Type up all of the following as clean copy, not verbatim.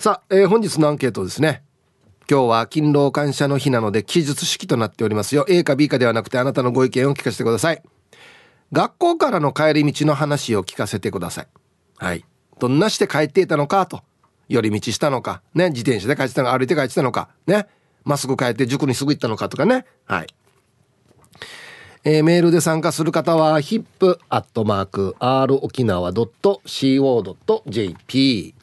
さあ、本日のアンケートですね。今日は勤労感謝の日なので記述式となっておりますよ。 A か B かではなくて、あなたのご意見を聞かせてください。学校からの帰り道の話を聞かせてください。はい。どんなして帰っていたのかと、寄り道したのかね、自転車で帰ってたのか歩いて帰ってたのかね、まっすぐ帰って塾にすぐ行ったのかとかね。はい。メールで参加する方は hip@rokinawa.co.jp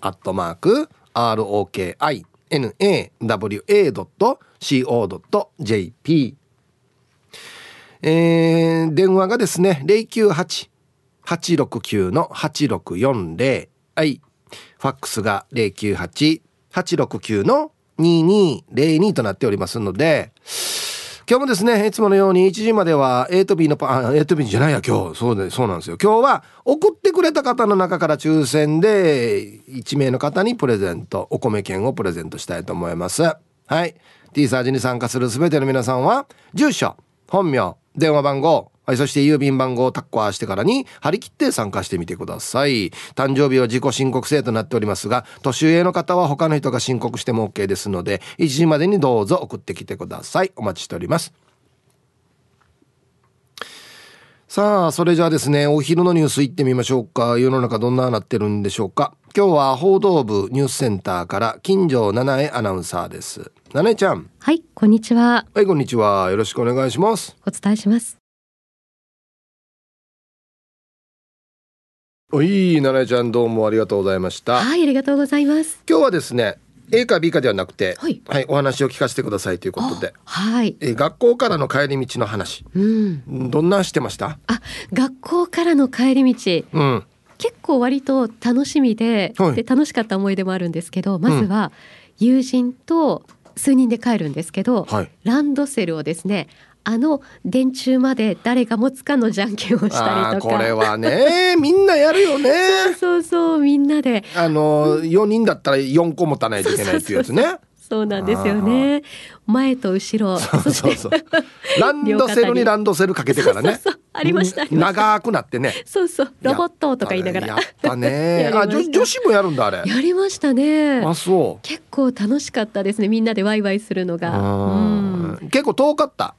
hip@rokinawa.co.jp。 電話がですね 098-869-8640、 はい、ファックスが 098-869-2202 となっておりますので、今日もですね、いつものように1時までは A と B のA と B じゃないや、今日そうなんですよ。今日は送ってくれた方の中から抽選で1名の方にプレゼント、お米券をプレゼントしたいと思います。はい。T サージに参加するすべての皆さんは、住所、本名、電話番号、はい、そして郵便番号をタッコアしてからに張り切って参加してみてください。誕生日は自己申告制となっておりますが、年上の方は他の人が申告しても OK ですので、1時までにどうぞ送ってきてください。お待ちしております。さあ、それじゃあですね、お昼のニュース行ってみましょうか。世の中どんななってるんでしょうか。今日は報道部ニュースセンターから金城七重アナウンサーです。七重ちゃん、はい、こんにちは。はい、こんにちは。よろしくお願いします。お伝えします。おい、七重ちゃん、どうもありがとうございました。はい、ありがとうございます。今日はですね、 A か B かではなくて、はいはい、お話を聞かせてくださいということで、はい、学校からの帰り道の話、うん、どんなしてました？あ、学校からの帰り道、うん、結構割と楽しみ で楽しかった思い出もあるんですけど、まずは友人と数人で帰るんですけど、はい、ランドセルをですね、あの電柱まで誰が持つかのじゃんけんをしたりとか。あ、これはねみんなやるよね。そうそう、みんなで4人だったら4個持たないといけないっていうやつね。そうなんですよね。前と後ろ、そうそうそう、ランドセルにランドセルかけてからね。そうそうそう、ありました。長くなってね。そうそう、ロボットとか言いながらやったね。あ、女子もやるんだ、あれ。やりましたね。あ、そう。結構楽しかったですね、みんなでワイワイするのが。うん、結構遠かった？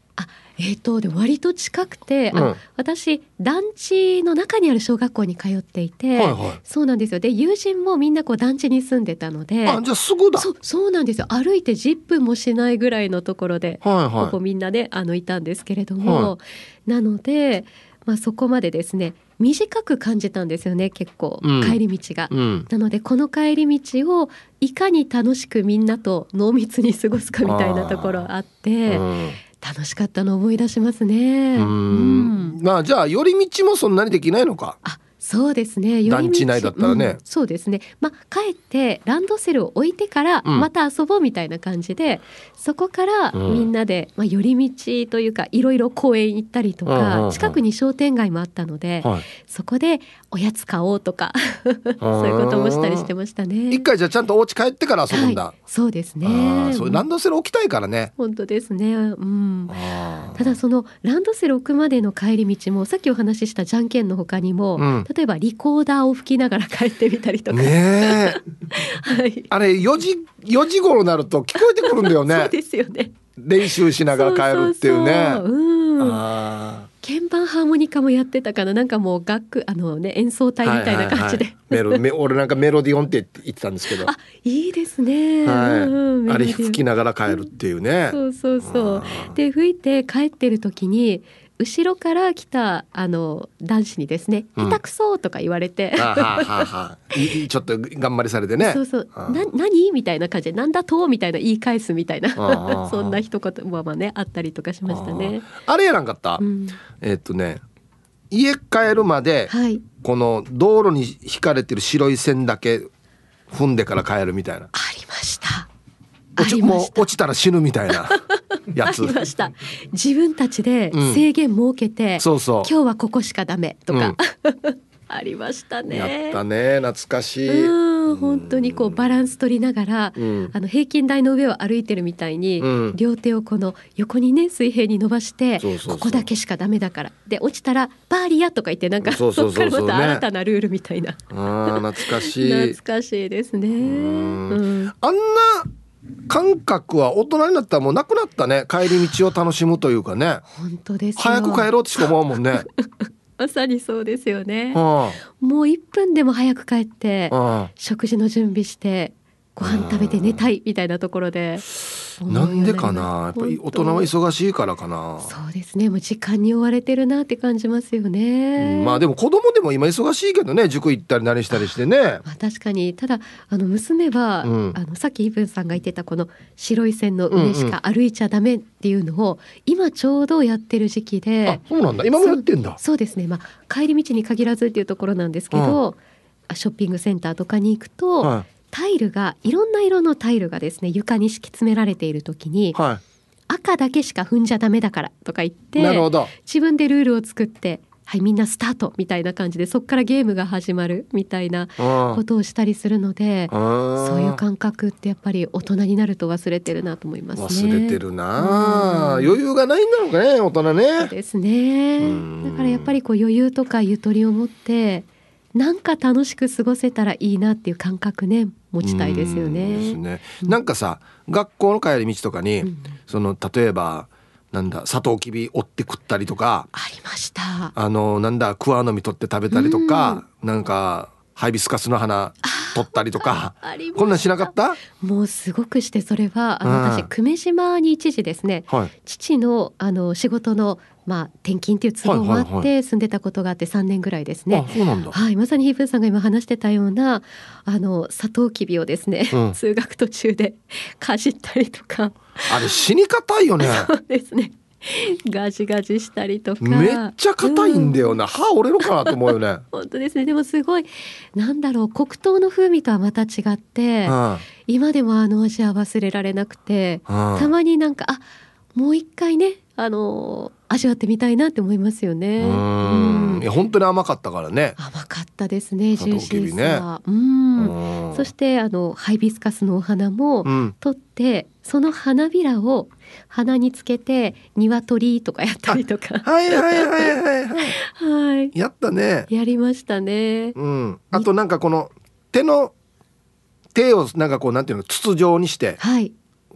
で割と近くて、うん、私団地の中にある小学校に通っていて、はいはい、そうなんですよ。で、友人もみんなこう団地に住んでたので。あ、じゃあすぐだ。そうなんですよ。歩いて10分もしないぐらいのところで、はいはい、ここみんなでいたんですけれども、はい、なので、まあ、そこまでですね短く感じたんですよね、結構、うん、帰り道が、うん、なのでこの帰り道をいかに楽しくみんなと濃密に過ごすかみたいなところあって、うん、楽しかったの思い出しますね。うん、まあ、じゃあ寄り道もそんなにできないのか。あ、そうですね、寄り道団地内だったらね、うん、そうですね、まあ、帰ってランドセルを置いてからまた遊ぼうみたいな感じで、うん、そこからみんなで、まあ、寄り道というかいろいろ公園行ったりとか、うん、近くに商店街もあったので、うん、そこでおやつ買おうとか、はい、そういうこともしたりしてましたね。一回じゃあちゃんとお家帰ってから遊ぶんだ、はい、そうですね。そう、ランドセル置きたいからね。本当ですね、うん、ただそのランドセル置くまでの帰り道もさっきお話ししたじゃんけんの他にも、うん、例えばリコーダーを吹きながら帰ってみたりとかね。、はい、あれ4時頃になると聞こえてくるんだよね。そうですよね、練習しながら帰るっていうね。そうそうそう、うん、あ、鍵盤ハーモニカもやってたかな。なんかもう演奏隊みたいな感じで、はいはいはい、俺なんかメロディオンって言ってたんですけど。あ、いいですね、はい、うん、あれ吹きながら帰るっていうね。そうそうそう、で吹いて帰ってる時に後ろから来た男子にですね、下手くそとか言われて、うん、はははい、ちょっと頑張りされてね。そうそう、何みたいな感じで、なんだとみたいな言い返すみたいな、そんな一言もねあったりとかしましたね。 あれやらんかった、うん、家帰るまで、はい、この道路に引かれてる白い線だけ踏んでから帰るみたいな。ありました、もう落ちたら死ぬみたいなやつ。ありました。自分たちで制限設けて、うん、そうそう、今日はここしかダメとか、うん、ありましたね。やったね、懐かしい。の本当にこうバランス取りながら、うん、平均台の上を歩いてるみたいに、うん、両手をこの横にね水平に伸ばしてそうそうそうここだけしかダメだからで落ちたらバーリアとか言ってなんかそうそうそうそう、ね、そっからまた新たなルールみたいなあ懐かしい懐かしいですねうん、うん、あんな感覚は大人になったらもうなくなったね帰り道を楽しむというかね本当ですよ早く帰ろうってしか思わんもんねまさにそうですよね、はあ、もう1分でも早く帰って、はあ、食事の準備してご飯食べて寝たいみたいなところで、うん、なんでかなやっぱり大人は忙しいからかなそうですねもう時間に追われてるなって感じますよね、うん、まあでも子供でも今忙しいけどね塾行ったり何したりしてね、まあ、確かにただ娘は、うん、さっきイブンさんが言ってたこの白い線の上しか歩いちゃダメっていうのを、うんうん、今ちょうどやってる時期であそうなんだ今もやってんだそうですね、まあ、帰り道に限らずっていうところなんですけど、うん、ショッピングセンターとかに行くと、うんタイルがいろんな色のタイルがですね床に敷き詰められているときに、はい、赤だけしか踏んじゃダメだからとか言ってなるほど自分でルールを作ってはいみんなスタートみたいな感じでそっからゲームが始まるみたいなことをしたりするのでそういう感覚ってやっぱり大人になると忘れてるなと思いますね忘れてるな余裕がないんだろうかね大人ねそうですねだからやっぱりこう余裕とかゆとりを持ってなんか楽しく過ごせたらいいなっていう感覚ね持ちたいですよね。ですね。なんかさ、うん、学校の帰り道とかに、うん、例えばなんだサトウキビ折って食ったりとかありました。なんだクワの実取って食べたりとか、うん、なんかハイビスカスの花取ったりとかこんなんしなかった？もうすごくしてそれは私久米島に一時ですね、はい、父の、仕事のまあ、転勤という都合もあって住んでたことがあって3年ぐらいですね、はいはいはい、あ、そうなんだ、はい、まさにひーぶんさんが今話してたようなサトウキビをですね、うん、通学途中でかじったりとかあれ死に固いよねそうですねガジガジしたりとかめっちゃ硬いんだよな、うん、歯折れるかなと思うよね本当ですねでもすごいなんだろう黒糖の風味とはまた違って、うん、今でも味は忘れられなくて、うん、たまになんかあもう一回ね味わってみたいなって思いますよねうんいや本当に甘かったからね甘かったですねジューシーさ、ね、うんそしてハイビスカスのお花も取って、うん、その花びらを鼻につけて鶏とかやったりとかはいはいはいはい、はい、やったねやりましたね、うん、あとなんかこの手をなんかこうなんていうの筒状にして、はい、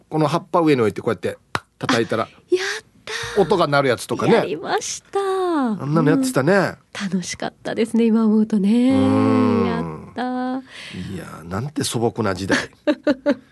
この葉っぱ上に置いてこうやって叩いたらやった音が鳴るやつとかねやりましたあんなのやってたね、うん、楽しかったですね今思うとねうんやったいやなんて素朴な時代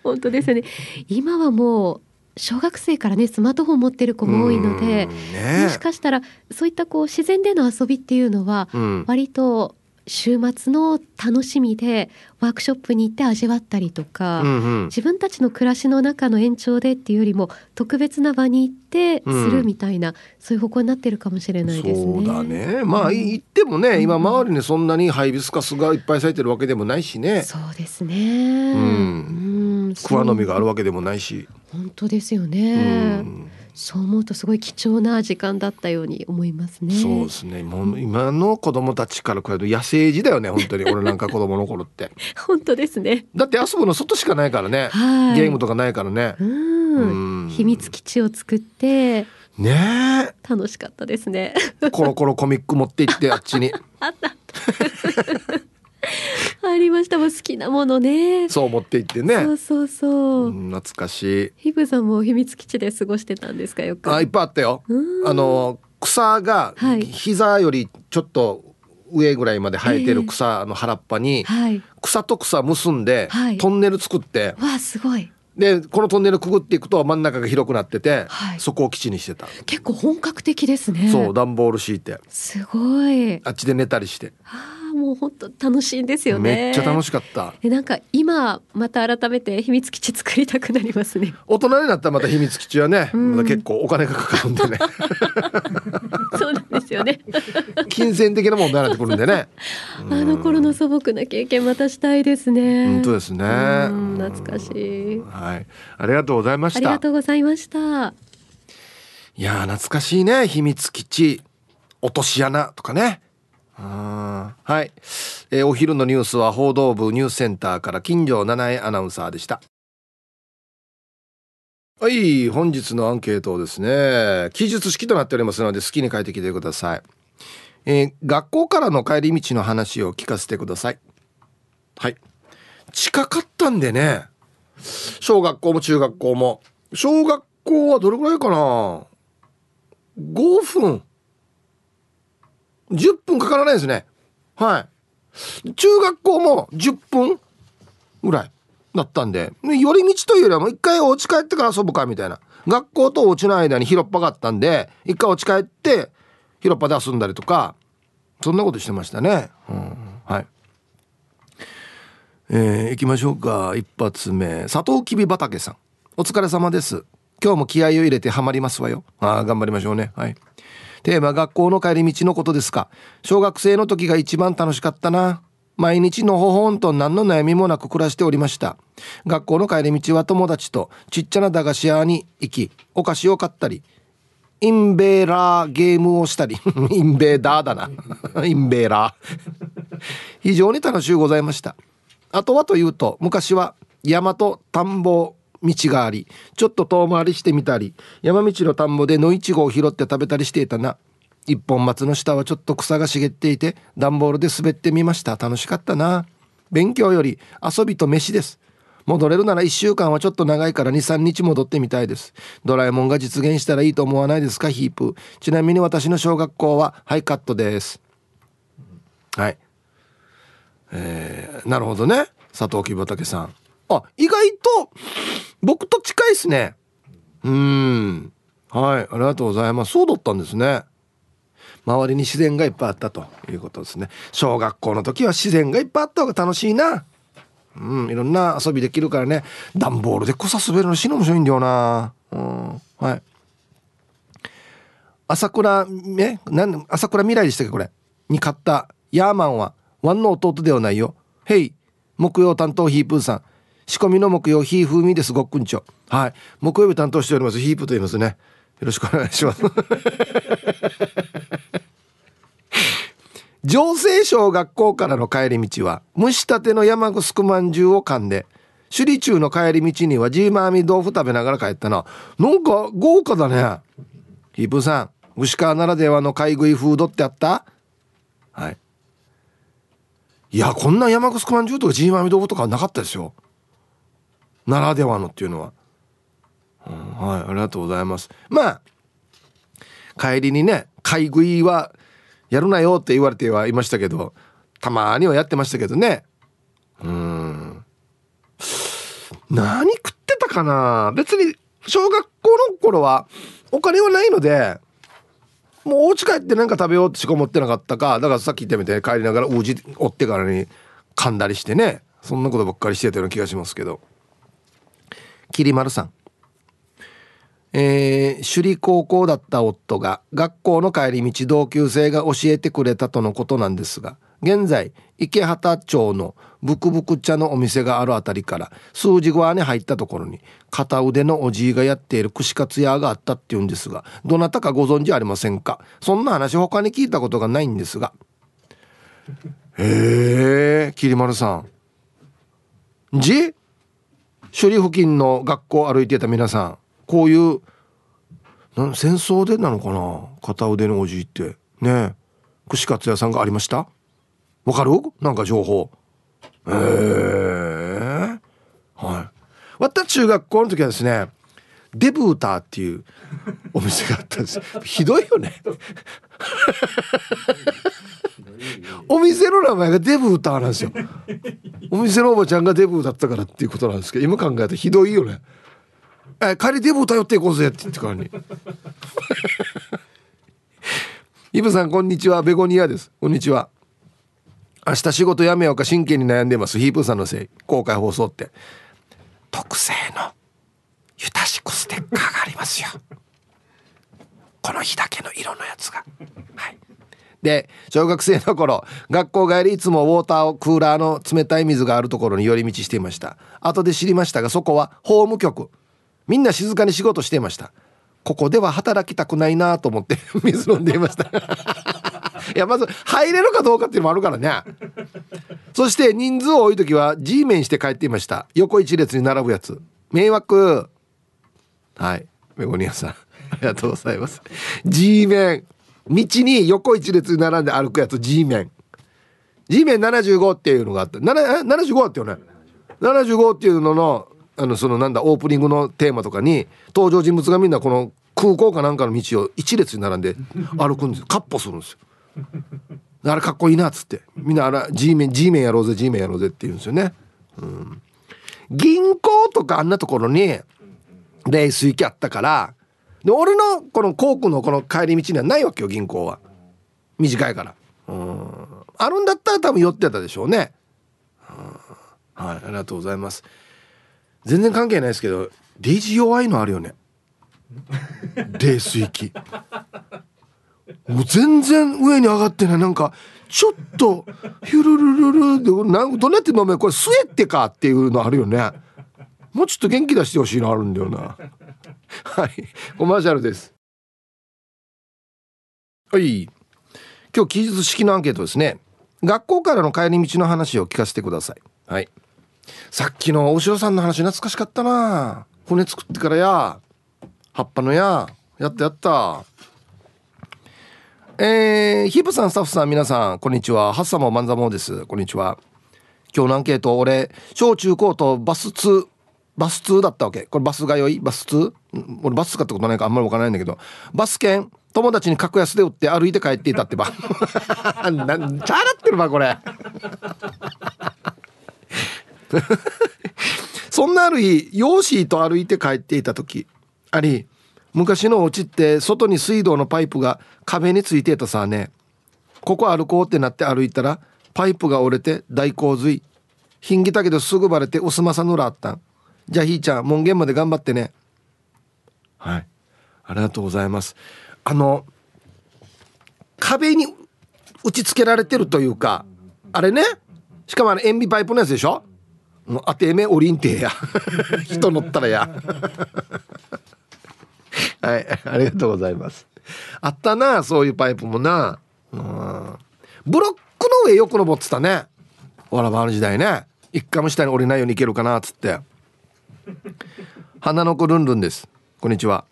本当ですよね今はもう小学生からねスマートフォン持ってる子も多いので、ね、もしかしたらそういったこう自然での遊びっていうのは、うん、割と週末の楽しみでワークショップに行って味わったりとか、うんうん、自分たちの暮らしの中の延長でっていうよりも特別な場に行ってするみたいな、うん、そういう方向になってるかもしれないですね。そうだね。まあ行ってもね、うん、今周りにそんなにハイビスカスがいっぱい咲いてるわけでもないしね。そうですね。うんうん、桑の実があるわけでもないし。本当ですよね。うんそう思うとすごい貴重な時間だったように思いますね。そうですね。もう今の子供たちから比べると野生児だよね本当に。俺なんか子供の頃って。本当ですね。だって遊ぶの外しかないからね。はい、ゲームとかないからね。うん。秘密基地を作って。ねえ。楽しかったですね。コロコロコミック持って行ってあっちに。あった。ありましたも好きなものねそう持って行ってねそう、うん、懐かしい。ひぶさんも秘密基地で過ごしてたんですかよく。あいっぱいあったよ。草が膝よりちょっと上ぐらいまで生えてる草の原っぱに草と草結んでトンネル作って、はい、わあすごい。でこのトンネルくぐっていくと真ん中が広くなってて、はい、そこを基地にしてた。結構本格的ですね。そう段ボール敷いてすごいあっちで寝たりしてもう本当楽しいんですよね。めっちゃ楽しかった。なんか今また改めて秘密基地作りたくなりますね。大人になったらまた秘密基地はね、うん、まだ結構お金がかかるんでねそうなんですよね金銭的な問題になってくるんでねあの頃の素朴な経験またしたいですね。本当ですね。懐かしい、はい、ありがとうございました。ありがとうございました。いや懐かしいね。秘密基地、落とし穴とかね。はい、お昼のニュースは報道部ニュースセンターから金城七重アナウンサーでした。はい、本日のアンケートをですね、記述式となっておりますので好きに書いてきてください。学校からの帰り道の話を聞かせてください。はい、近かったんでね、小学校も中学校も。小学校はどれくらいかな、5分10分かからないですね。はい、中学校も10分ぐらいだったんで、寄り道というよりはもう一回お家帰ってから遊ぶかみたいな。学校とお家の間に広っ端があったんで、一回お家帰って広っ端で遊んだりとか、そんなことしてましたね、うん、はい。行きましょうか。一発目、サトウキビ畑さん、お疲れ様です。今日も気合を入れてハマりますわよ。頑張りましょうね。はい、テーマ学校の帰り道のことですか。小学生の時が一番楽しかったな。毎日のほほんと何の悩みもなく暮らしておりました。学校の帰り道は友達とちっちゃな駄菓子屋に行き、お菓子を買ったり、インベーラーゲームをしたりインベーダーだなインベーラー非常に楽しゅうございました。あとはというと、昔は山と田んぼ道があり、ちょっと遠回りしてみたり、山道の田んぼで野いちごを拾って食べたりしていたな。一本松の下はちょっと草が茂っていて、段ボールで滑ってみました。楽しかったな。勉強より遊びと飯です。戻れるなら1週間はちょっと長いから 2,3 日戻ってみたいです。ドラえもんが実現したらいいと思わないですか、ヒープ。ちなみに私の小学校はハイカットです。はい、なるほどね。サトウキビ畑さん、あ、意外と僕と近いですね。はい、ありがとうございます。そうだったんですね。周りに自然がいっぱいあったということですね。小学校の時は自然がいっぱいあった方が楽しいな。いろんな遊びできるからね。段ボールで草滑るの死ぬ面白いんだよな。はい。朝倉未来でしたっけ、これ。に買ったヤーマンはワンの弟ではないよ。ヘイ、木曜担当ヒープーさん。仕込みの木曜ヒーフーミーです。ごっくんちょ。はい。木曜日担当しておりますヒープーと言いますね。よろしくお願いします上西小学校からの帰り道は蒸したての山ぐすくまんじゅうを噛んで、首里中の帰り道にはジーマーミ豆腐食べながら帰ったな。なんか豪華だねヒープさん。牛川ならではの買い食いフードってあった？はい、いや、こんな山ぐすくまんじゅうとかジーマーミ豆腐とかはなかったですよ、ならではのっていうのは。はい、ありがとうございます。まあ帰りにね、買い食いはやるなよって言われてはいましたけど、たまにはやってましたけどね。何食ってたかな。別に小学校の頃はお金はないので、もうお家帰って何か食べようってしか思ってなかったか。だからさっき言ってみて、帰りながらうじ追ってからに噛んだりしてね、そんなことばっかりしてたような気がしますけど。きりまるさん、首里高校だった夫が学校の帰り道同級生が教えてくれたとのことなんですが、現在池畑町のブクブク茶のお店があるあたりから数字側に入ったところに、片腕のおじいがやっている串カツ屋があったっていうんですが、どなたかご存知ありませんか。そんな話他に聞いたことがないんですが。きりまるさん、首里付近の学校を歩いていた皆さん、こういう戦争でなのかな、片腕のおじいってね、串カツ屋さんがありました。わかる、なんか情報。はい、私中学校の時はですね、デブーターっていうお店があったんです。ひどいよねお店の名前がデブーターなんですよ。お店のおばちゃんがデブーだったからっていうことなんですけど、今考えたらひどいよね。帰りデブを頼っていこうぜって言ってからにイブさん、こんにちは。ベゴニアです。こんにちは。明日仕事辞めようか真剣に悩んでます。ヒープーさんのせい。公開放送って特製のゆたしくステッカーがありますよ。この日だけの色のやつが、はい、で小学生の頃、学校帰りいつもウォーターをクーラーの冷たい水があるところに寄り道していました。後で知りましたが、そこは法務局。みんな静かに仕事していました。ここでは働きたくないなと思って水飲んでいましたいやまず入れるかどうかっていうのもあるからね。そして人数多い時は G 面して帰っていました。横一列に並ぶやつ迷惑。はい、メゴニアさんありがとうございます。 G 面、道に横一列に並んで歩くやつ、 G 面。 G 面75っていうのがあった。75っていうね、75っていうののそのなんだオープニングのテーマとかに登場人物がみんなこの空港かなんかの道を一列に並んで歩くんですよ。カッポするんですよ。あれかっこいいなっつってみんなあら G 面やろうぜ G 面やろうぜって言うんですよね、うん、銀行とかあんなところに冷水機あったから。で俺のこの航空のこの帰り道にはないわけよ、銀行は短いから、うん、あるんだったら多分寄ってたでしょうね、うん、はい、ありがとうございます。全然関係ないですけどデイジ弱いのあるよね冷水機。もう全然上に上がってない、なんかちょっとヒュルルルルでどうやって飲め、これ吸えってかっていうのあるよね。もうちょっと元気出してほしいのあるんだよな。はい、コマーシャルです。はい、今日記述式のアンケートですね。学校からの帰り道の話を聞かせてください。はい、さっきの大城さんの話懐かしかったな。骨作ってからや葉っぱのややったやった。ヒープさん、スタッフさん、皆さんこんにちは。ハッサモマンザモです。こんにちは。今日のアンケート、俺小中高とバス通だったわけ。これバスが良いバス通、俺バス使ったことないからあんまり分からないんだけど、バス券友達に格安で売って歩いて帰っていたってば。なんちゃらってるばこれ。そんなある日養子と歩いて帰っていた時あり、昔のお家って外に水道のパイプが壁についていたさね。ここ歩こうってなって歩いたらパイプが折れて大洪水、ひんぎたけどすぐバレておすまさぬらあったんじゃ。ひーちゃん門限まで頑張ってね。はい、ありがとうございます。壁に打ち付けられてるというかあれね、しかも塩ビパイプのやつでしょ。あてめえおりんてや。人乗ったらや。はい、ありがとうございます。あったなそういうパイプもな、うん、ブロックの上よく登ってたね、わらばの時代ね。一回も下に降りないように行けるかなっつって。花の子ルンルンです。こんにちは。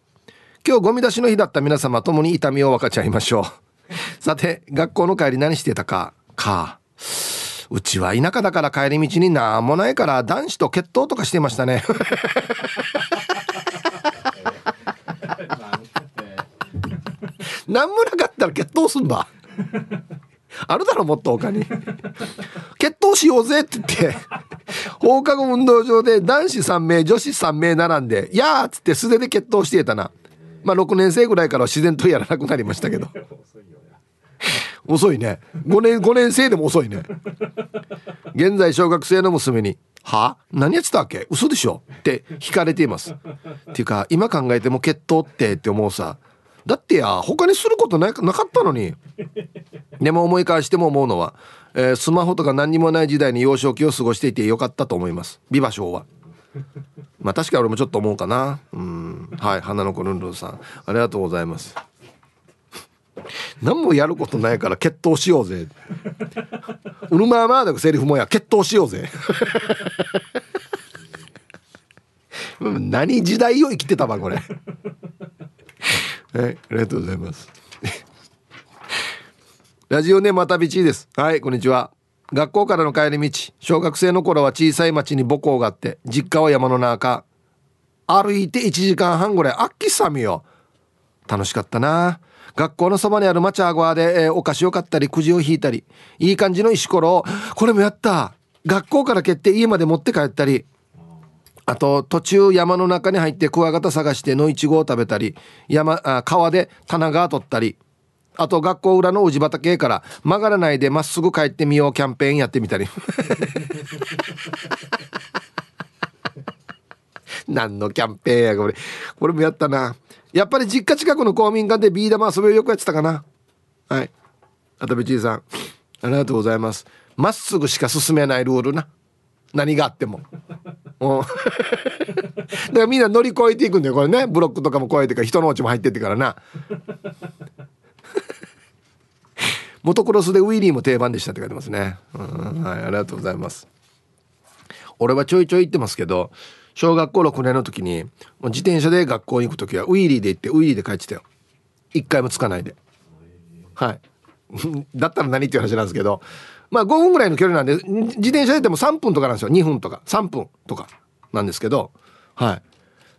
今日ゴミ出しの日だった皆様、共に痛みを分かち合いましょう。さて学校の帰り何してたか。うちは田舎だから帰り道になんもないから男子と決闘とかしてましたね。なんもなかったら決闘すんば。あるだろもっと他に。決闘しようぜって言って放課後運動場で男子3名女子3名並んでやーっつって素手で決闘していたな。まあ6年生ぐらいからは自然とやらなくなりましたけど。遅いね、5年生でも遅いね。現在小学生の娘には何やってたっけ嘘でしょって惹かれています。っていうか今考えても決闘って思うさ。だってや他にすることなかったのに。でも思い返しても思うのは、スマホとか何にもない時代に幼少期を過ごしていてよかったと思います。ビバショーはまあ確かに俺もちょっと思うかな。うん、はい、花の子ルンルンさんありがとうございます。何もやることないから決闘しようぜ。うるまーまーだくセリフもや決闘しようぜ。何時代を生きてたばこれ。はい、ありがとうございます。ラジオネームまたびちです。はい、こんにちは。学校からの帰り道、小学生の頃は小さい町に母校があって実家は山の中、歩いて1時間半ぐらい。あっきさみよ、楽しかったな。学校のそばにあるマチャーゴアで、お菓子を買ったりくじを引いたり、いい感じの石ころをこれもやった、学校から蹴って家まで持って帰ったり、あと途中山の中に入ってクワガタ探してのイチゴを食べたり、川で棚川取ったり、あと学校裏の宇治畑から曲がらないでまっすぐ帰ってみようキャンペーンやってみたり。何のキャンペーンやこれもやったな。やっぱり実家近くの公民館でビー玉遊びをよくやってたかな。はい、あたべちいさんありがとうございます。まっすぐしか進めないルールな、何があっても。だからみんな乗り越えていくんだよこれね。ブロックとかも越えてから人の家も入ってってからな。モトクロスでウィリーも定番でしたって書いてますね。うん、はい、ありがとうございます。俺はちょいちょい行ってますけど、小学校6年の時に自転車で学校に行く時はウィリーで行ってウィリーで帰ってたよ。一回もつかないで。はい。だったら何っていう話なんですけど、まあ5分ぐらいの距離なんで、自転車ででも3分とかなんですよ。2分とか3分とかなんですけど、はい。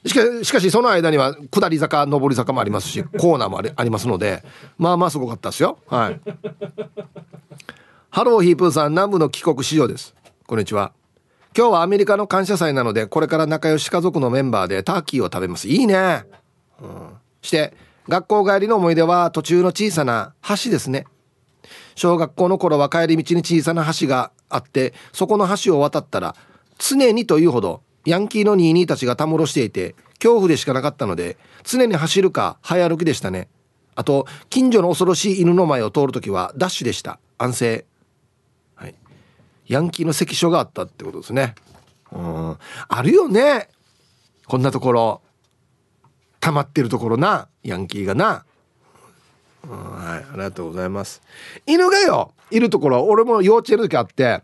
しかしその間には下り坂上り坂もありますし、コーナーもありますので、まあまあすごかったですよ。はい。ハローヒープーさん、南部の帰国子女です。こんにちは。今日はアメリカの感謝祭なので、これから仲良し家族のメンバーでターキーを食べます。いいね、うん、して学校帰りの思い出は途中の小さな橋ですね。小学校の頃は帰り道に小さな橋があって、そこの橋を渡ったら常にというほどヤンキーのニーニーたちがたむろしていて恐怖でしかなかったので、常に走るか早歩きでしたね。あと近所の恐ろしい犬の前を通るときはダッシュでした。安静、はい、ヤンキーの関所があったってことですね。うん、あるよね、こんなところ溜まってるところな、ヤンキーがな。うん、はい、ありがとうございます。犬がよいるところ、俺も幼稚園の時あって、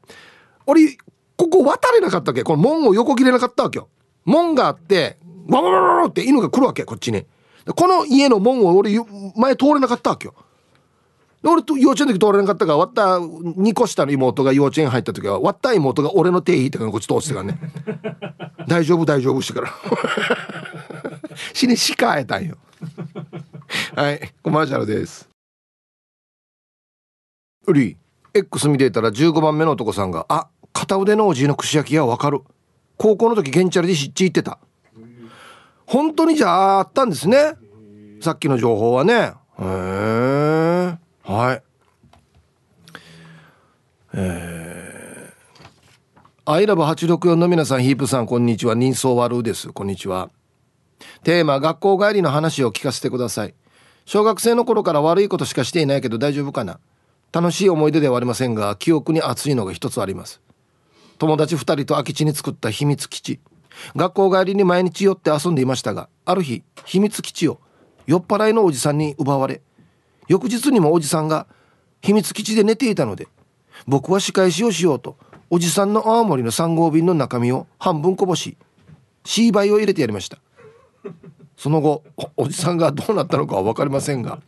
俺ここ渡れなかったわけ。この門を横切れなかったわけよ。門があってワワワワワって犬が来るわけ、こっちに。この家の門を俺前通れなかったわけよ。俺と幼稚園の時通れなかったから、割った2個下の妹が幼稚園入った時は、割った妹が俺の手引いてからこっち通してからね大丈夫大丈夫してから死にしか会えたんよはい、コマーシャルです。うり X 見ていたら15番目の男さんが、あ、片腕のおじいの串焼き屋わかる。高校の時ゲンチャリで湿地行ってた。本当にじゃああったんですね、さっきの情報はね。へえ、はい。アイラブ864の皆さん、ヒープさん、こんにちは。人相悪です。こんにちは。テーマ、学校帰りの話を聞かせてください。小学生の頃から悪いことしかしていないけど大丈夫かな。楽しい思い出ではありませんが、記憶に熱いのが一つあります。友達2人と空き地に作った秘密基地。学校帰りに毎日寄って遊んでいましたが、ある日秘密基地を酔っ払いのおじさんに奪われ、翌日にもおじさんが秘密基地で寝ていたので、僕は仕返しをしようとおじさんの青森の3号瓶の中身を半分こぼし、シーバイを入れてやりました。その後 おじさんがどうなったのかは分かりませんが、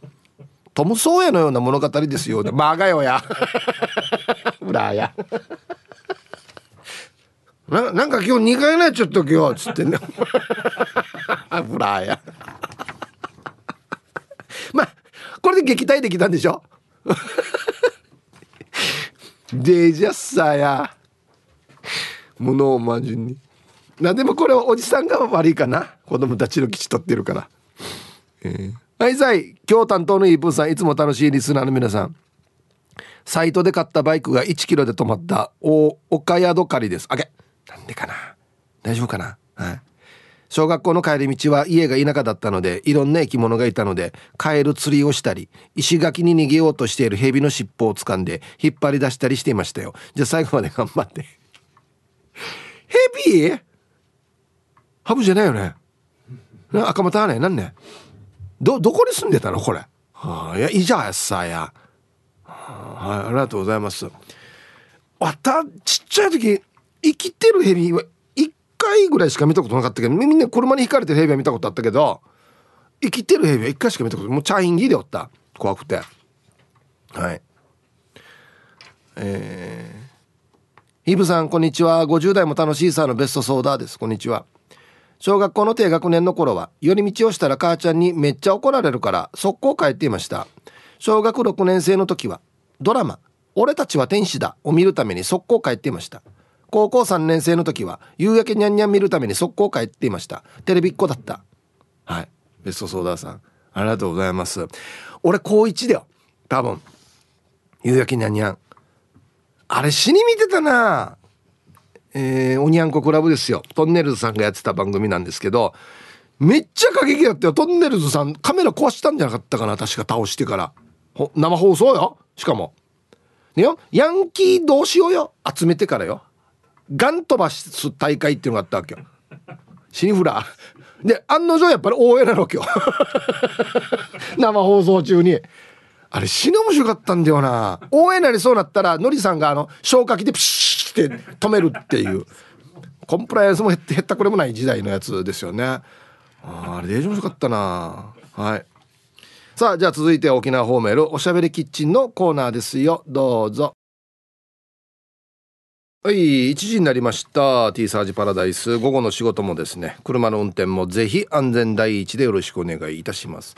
トム・ソーヤのような物語ですよね。マガヨや裏やなんか今日2回になっちゃった今日つってねブラーやまあこれで撃退できたんでしょデジャッサーや物をまじんにな。でもこれはおじさんが悪いかな、子供たちの基地取ってるから、はい、さい。今日担当のイープンさん、いつも楽しいリスナーの皆さん、サイトで買ったバイクが1キロで止まった岡宿狩りです。あげ、なんでかな、大丈夫かな、はい、小学校の帰り道は家が田舎だったので、いろんな生き物がいたのでカエル釣りをしたり、石垣に逃げようとしているヘビの尻尾を掴んで引っ張り出したりしていましたよ。じゃあ最後まで頑張ってヘビハブじゃないよね、赤股はね、なんね、どこに住んでたのこれ、はあ、いやいじゃあさや、はい、ありがとうございます。わたちっちゃい時生きてるヘビは1回ぐらいしか見たことなかったけど、みんな車にひかれてるヘビは見たことあったけど、生きてるヘビは1回しか見たこと、もうチャインギーでおった、怖くて。はい、イブさん、こんにちは。50代も楽しいさのベストソーダーです。こんにちは。小学校の低学年の頃は寄り道をしたら母ちゃんにめっちゃ怒られるから速攻帰っていました。小学6年生の時はドラマ俺たちは天使だを見るために速攻帰っていました。高校3年生の時は夕焼けにゃんにゃん見るために速攻帰っていました。テレビっ子だった。はい、ベストソーダーさん、ありがとうございます。俺高1だよ多分、夕焼けにゃんにゃん、あれ死に見てたな。おにゃんこクラブですよ、トンネルズさんがやってた番組なんですけど、めっちゃ過激だったよ。トンネルズさんカメラ壊したんじゃなかったかな、確か倒してから、生放送よ、しかもね、よヤンキー同士をよ集めてからよ、ガン飛ばす大会っていうのがあったわけよ。シニフラーで案の定やっぱり応援なのよ生放送中にあれ死の面白かったんだよな。大江になりそうなったらのりさんが消火器でピシッって止めるっていうコンプライアンスも減ったこれもない時代のやつですよね。あれ面白かったな。はい。さあじゃあ続いて沖縄方面のおしゃべりキッチンのコーナーですよ。どうぞ。はい、1時になりました。 T サージパラダイス、午後の仕事もですね、車の運転もぜひ安全第一でよろしくお願いいたします。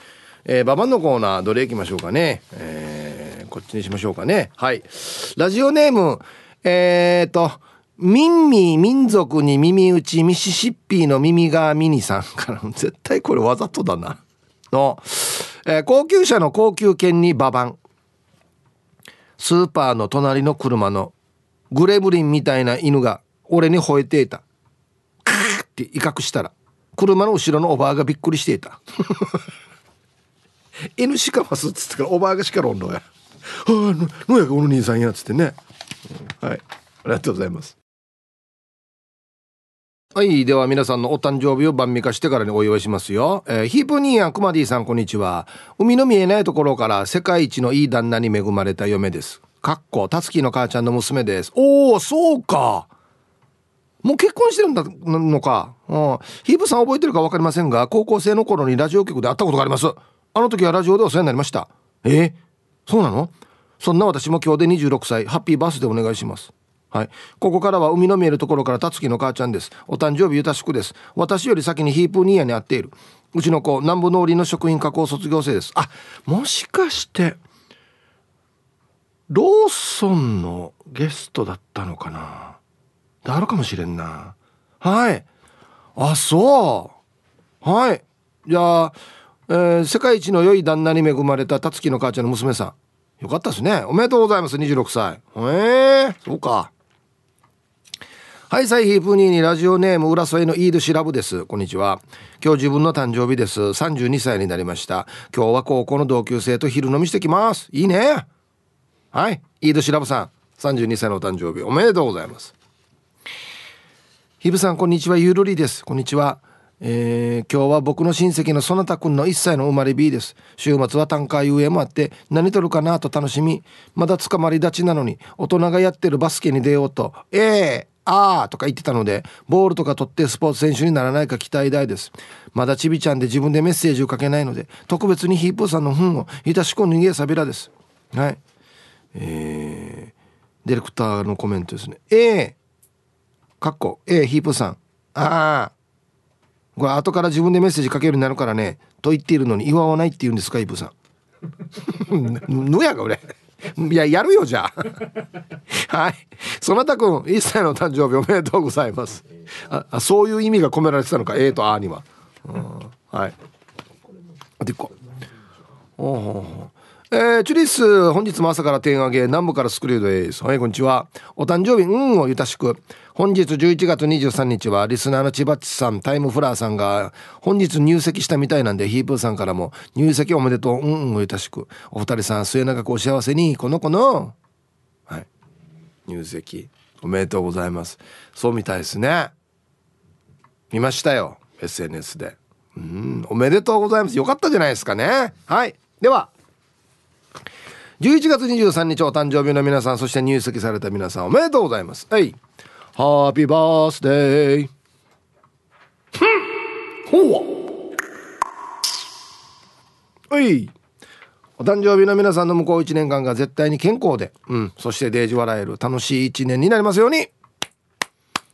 ババンのコーナーどれ行きましょうかね、こっちにしましょうかね。はい、ラジオネームミンミー民族に耳打ちミシシッピーの耳がミニさんから絶対これわざとだなの、高級車の高級券にババン、スーパーの隣の車のグレブリンみたいな犬が俺に吠えていた。カーって威嚇したら車の後ろのおばあがびっくりしていた。犬しかますっつってからおばあがしかろんのや。のやがおの兄さんやっつってね。はい。ありがとうございます。はい。では皆さんのお誕生日を晩御飯してからにお祝いしますよ。ヒープニーやクマディさんこんにちは。海の見えないところから世界一のいい旦那に恵まれた嫁です。かっこたつきの母ちゃんの娘です。おお、そうか、もう結婚してるんだのか、うん、ヒープさん覚えてるか分かりませんが、高校生の頃にラジオ局で会ったことがあります。あの時はラジオでお世話になりました。そうなの。そんな私も今日で26歳、ハッピーバースデーお願いします。はい、ここからは海の見えるところからたつきの母ちゃんです。お誕生日ゆたしくです。私より先にヒープニーヤに会っているうちの子、南部農林の食品加工卒業生です。あ、もしかしてローソンのゲストだったのかな。であるかもしれんな。はい、あ、そう、はい、じゃあ、世界一の良い旦那に恵まれたたつきの母ちゃんの娘さん、よかったですね。おめでとうございます。26歳。そうか。はい、サイヒープニーにラジオネーム浦添のイードシラブです。こんにちは。今日自分の誕生日です。32歳になりました。今日は高校の同級生と昼飲みしてきます。いいね。はい、イードシラブさん32歳のお誕生日おめでとうございます。ヒブさんこんにちは、ゆるりです。こんにちは、今日は僕の親戚のそなたくんの1歳の生まれ日です。週末は短歌遊泳もあって何取るかなと楽しみ、まだ捕まり立ちなのに大人がやってるバスケに出ようとあーとか言ってたので、ボールとか取ってスポーツ選手にならないか期待大です。まだちびちゃんで自分でメッセージをかけないので、特別にヒープーさんの糞をいたしこにげさびらです。はい、ディレクターのコメントですね。かっこヒープさん、これ後から自分でメッセージかけるようになるからねと言っているのに祝わないって言うんですか、ヒープさん。のやが俺いや、やるよじゃあ。はい、そなたくん1歳の誕生日おめでとうございます。あ、そういう意味が込められてたのか、とあーには。はい、あと1個。チュリス、本日も朝から点上げ、南部からスクリュードです。はい、こんにちは。お誕生日をゆたしく。本日11月23日はリスナーの千葉っちさん、タイムフラーさんが本日入籍したみたいなんで、ヒープーさんからも入籍おめでとうをゆたしく。お二人さん末永くお幸せに、この子の。はい、入籍おめでとうございます。そうみたいですね。見ましたよ SNS で。おめでとうございます。よかったじゃないですかね。はい、では11月23日お誕生日の皆さん、そして入籍された皆さんおめでとうございます。はい、ハッピーバースデー。はい、お誕生日の皆さんの向こう1年間が絶対に健康で、そしてデージ笑える楽しい1年になりますように。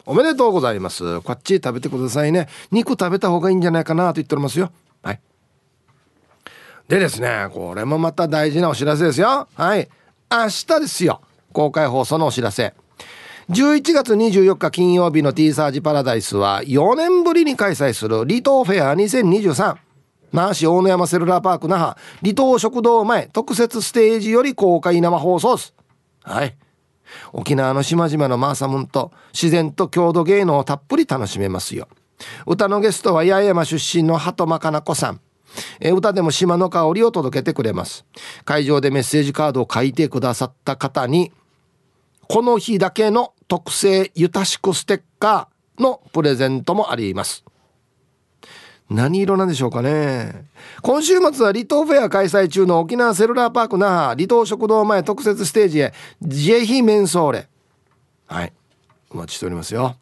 おめでとうございます。こっち食べてくださいね。肉食べた方がいいんじゃないかなと言っておりますよ。はい、でですね、これもまた大事なお知らせですよ。はい、明日ですよ、公開放送のお知らせ。11月24日金曜日の T サージパラダイスは4年ぶりに開催する離島フェア2023、那覇市大野山セルラーパーク那覇離島食堂前特設ステージより公開生放送です。はい、沖縄の島々のマーサムンと自然と郷土芸能をたっぷり楽しめますよ。歌のゲストは八重山出身の鳩間かな子さん。歌でも島の香りを届けてくれます。会場でメッセージカードを書いてくださった方にこの日だけの特製ゆたしくステッカーのプレゼントもあります。何色なんでしょうかね。今週末は離島フェア開催中の沖縄セルラーパーク那覇離島食堂前特設ステージへぜひメンソーレ、はい、お待ちしておりますよ。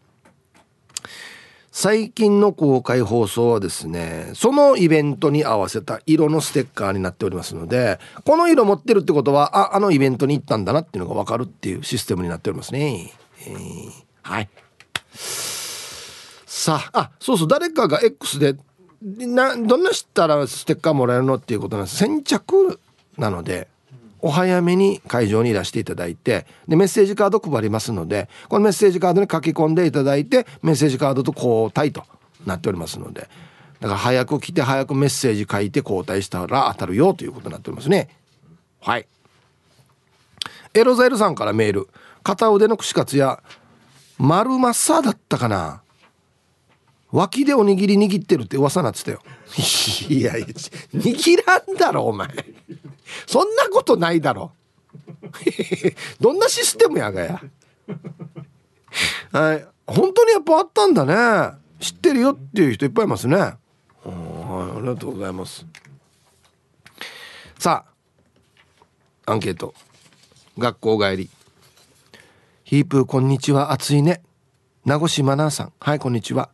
最近の公開放送はですね、そのイベントに合わせた色のステッカーになっておりますので、この色持ってるってことは あのイベントに行ったんだなっていうのが分かるっていうシステムになっておりますね、はい。さあ、そうそう、誰かが X でどんなしたらステッカーもらえるのっていうことなんです。先着なのでお早めに会場にいらしていただいて、でメッセージカード配りますので、このメッセージカードに書き込んでいただいてメッセージカードと交代となっておりますので、だから早く来て早くメッセージ書いて交代したら当たるよということになっておりますね。はい。エロザイルさんからメール、片腕の串カツや丸マッサーだったかな、脇でおにぎり握ってるって噂になってたよ。いやいや握らんだろお前、そんなことないだろ。どんなシステムやがや。はい、本当にやっぱあったんだね。知ってるよっていう人いっぱいいますね。はい、ありがとうございます。さあ、アンケート。学校帰り。ヒープーこんにちは、暑いね。名越マナーさん、はいこんにちは。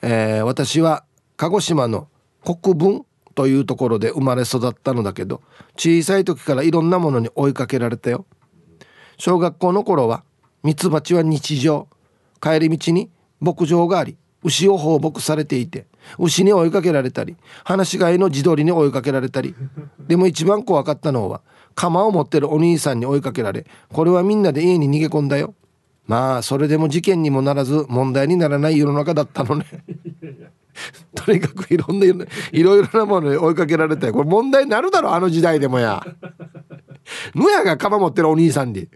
私は鹿児島の国分というところで生まれ育ったのだけど、小さい時からいろんなものに追いかけられたよ。小学校の頃はミツバチは日常、帰り道に牧場があり牛を放牧されていて、牛に追いかけられたり放し飼いの地鶏に追いかけられたり、でも一番怖かったのは釜を持ってるお兄さんに追いかけられ、これはみんなで家に逃げ込んだよ。まあそれでも事件にもならず問題にならない世の中だったのね。とにかくいろいろなものに追いかけられて、これ問題になるだろあの時代でもや。ぬやが釜持ってるお兄さんに、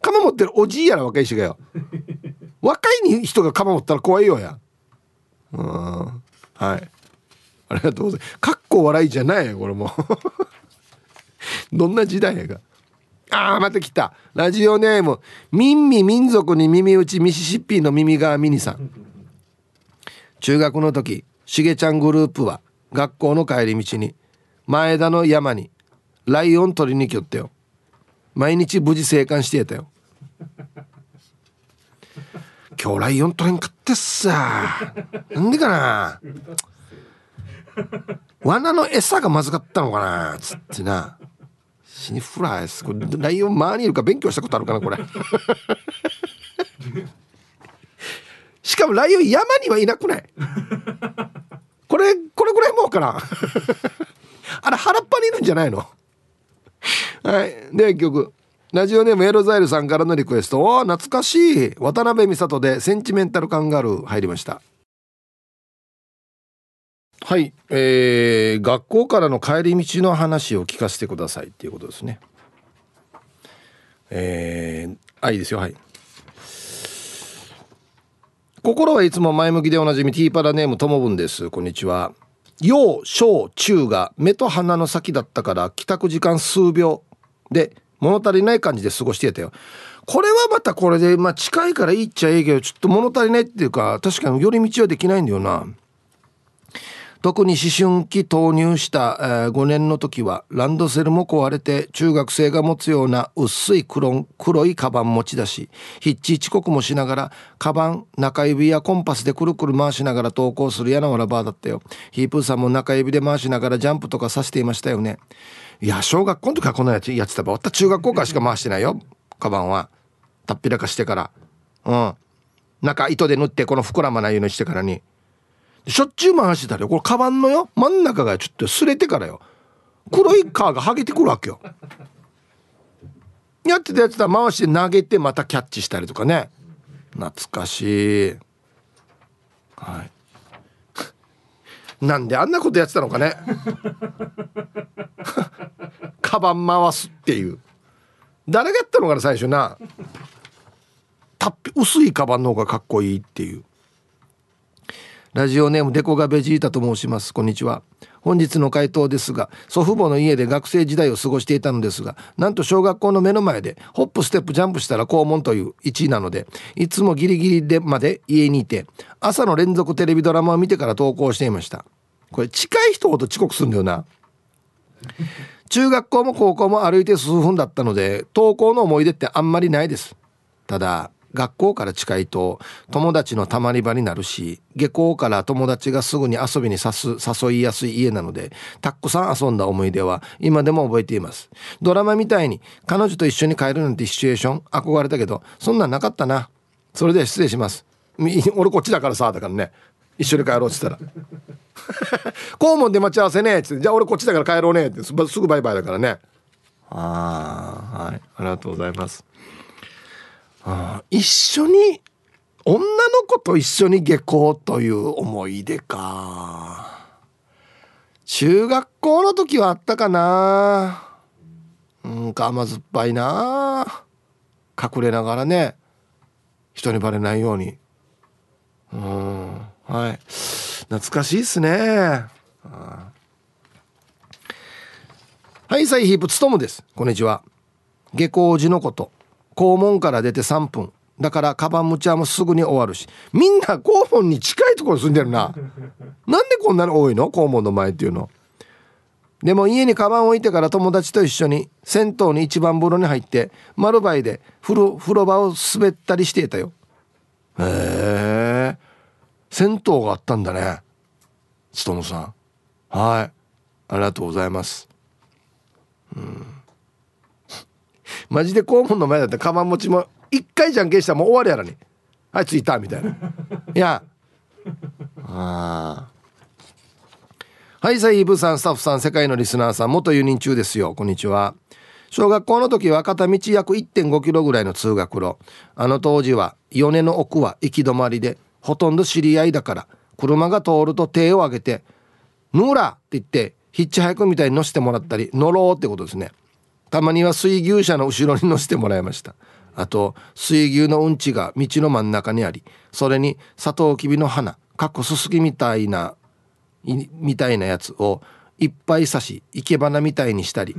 釜持ってるおじいやら若いしがよ。若い人が釜持ったら怖いよや。はい、ありがとうございます。かっこ笑いじゃないよこれも。どんな時代やが。また来た。ラジオネーム民族に耳打ちミシシッピの耳川ミニさん。中学の時、しげちゃんグループは学校の帰り道に前田の山にライオン取りに来よってよ。毎日無事生還してたよ。今日ライオン取れんかったっさ、なんでかな、罠の餌がまずかったのかなつってな。シニフライス、これライオン周りにいるか勉強したことあるかなこれ。しかもライオン山にはいなくない？これぐらいもうかな。あれ腹っぱにいるんじゃないの？はい。で、曲。ラジオネームエロザイルさんからのリクエスト。おー、懐かしい。渡辺美里でセンチメンタルカンガルー入りました。はい。学校からの帰り道の話を聞かせてくださいっていうことですね。いいですよ。はい。心はいつも前向きでおなじみティーパラネームともぶんです。こんにちは。幼小中が目と鼻の先だったから帰宅時間数秒で物足りない感じで過ごしてたよ。これはまたこれで、まあ、近いからいいっちゃいいけど、ちょっと物足りないっていうか、確かに寄り道はできないんだよな。特に思春期投入した、5年の時はランドセルも壊れて、中学生が持つような薄い黒いカバン持ち出し、ヒッチ遅刻もしながらカバン中指やコンパスでくるくる回しながら登校する嫌なラバーだったよ。ヒープーさんも中指で回しながらジャンプとかさしていましたよね。いや、小学校の時はこんなやつだば、私中学校からしか回してないよカバンは。たっぴらかしてから中糸で縫ってこの膨らまないようにしてからにしょっちゅう回してたよ。これカバンのよ真ん中がちょっと擦れてからよ、黒い皮が剥げてくるわけよ。やってたやつだ、回して投げてまたキャッチしたりとかね。懐かしい。はいなんであんなことやってたのかね。カバン回すっていう誰がやったのかな最初な。薄いカバンの方がかっこいいっていう。ラジオネームデコがベジータと申します。こんにちは。本日の回答ですが、祖父母の家で学生時代を過ごしていたのですが、なんと小学校の目の前でホップステップジャンプしたら校門という位置なので、いつもギリギリでまで家にいて、朝の連続テレビドラマを見てから登校していました。これ近い人ほど遅刻するんだよな。中学校も高校も歩いて数分だったので、登校の思い出ってあんまりないです。ただ学校から近いと友達のたまり場になるし、下校から友達がすぐに遊びに誘いやすい家なので、たくさん遊んだ思い出は今でも覚えています。ドラマみたいに彼女と一緒に帰るなんてシチュエーション憧れたけど、そんなんなかったな。それでは失礼します。俺こっちだからさ、だからね、一緒に帰ろうって言ったら校門で待ち合わせねって、じゃあ俺こっちだから帰ろうねって、すぐバイバイだからね。はい、ありがとうございます。一緒に、女の子と一緒に下校という思い出か。中学校の時はあったかな。甘酸っぱいな。隠れながらね、人にバレないように。はい、懐かしいっすね。はい、サイヒープツトムです。こんにちは。下校時のこと、校門から出て3分だからカバン持ちはもうすぐに終わるし、みんな校門に近いところ住んでるな。なんでこんなに多いの、校門の前っていうの。でも家にカバン置いてから友達と一緒に銭湯に一番風呂に入って丸バイで風呂場を滑ったりしていたよ。へえ、銭湯があったんだね、つともさん。はい、ありがとうございます。マジで校門の前だったらカバン持ちも一回じゃんけんしたらもう終わるやらに、はい着いたみたいな。いやはい、サイーブさん、スタッフさん、世界のリスナーさん、元輸入中ですよ。こんにちは。小学校の時は片道約 1.5 キロぐらいの通学路、あの当時は米根の奥は行き止まりで、ほとんど知り合いだから車が通ると手を挙げてヌーラって言ってヒッチハイクみたいに乗せてもらったり、乗ろうってことですね。たまには水牛車の後ろに乗せてもらいました。あと水牛のうんちが道の真ん中にあり、それにサトウキビの花かっこすすきみたいなやつをいっぱい刺し、生け花みたいにしたり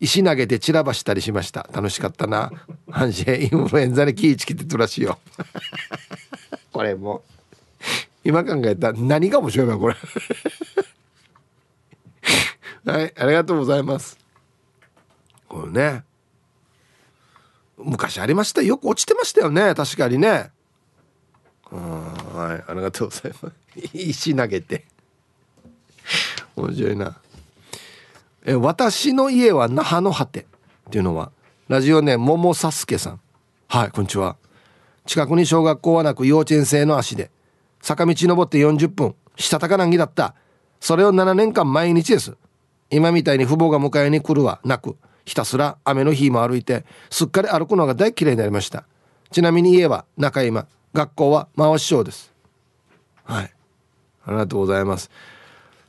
石投げて散らばしたりしました。楽しかったな。阪神インフルエンザに気ぃつけてたらしいよこれも今考えたら何が面白いのこれはい、ありがとうございます。これね、昔ありました。よく落ちてましたよね、確かにね。はい、ありがとうございます石投げて面白いな。私の家は那覇の果てっていうのは、ラジオネーム桃さすけさん。はい、こんにちは。近くに小学校はなく、幼稚園生の足で坂道登って40分、したたか難儀だった。それを7年間毎日です。今みたいに父母が迎えに来るはなく、ひたすら雨の日も歩いて、すっかり歩くのが大嫌いになりました。ちなみに家は中今、学校は回し小です。はい、ありがとうございます。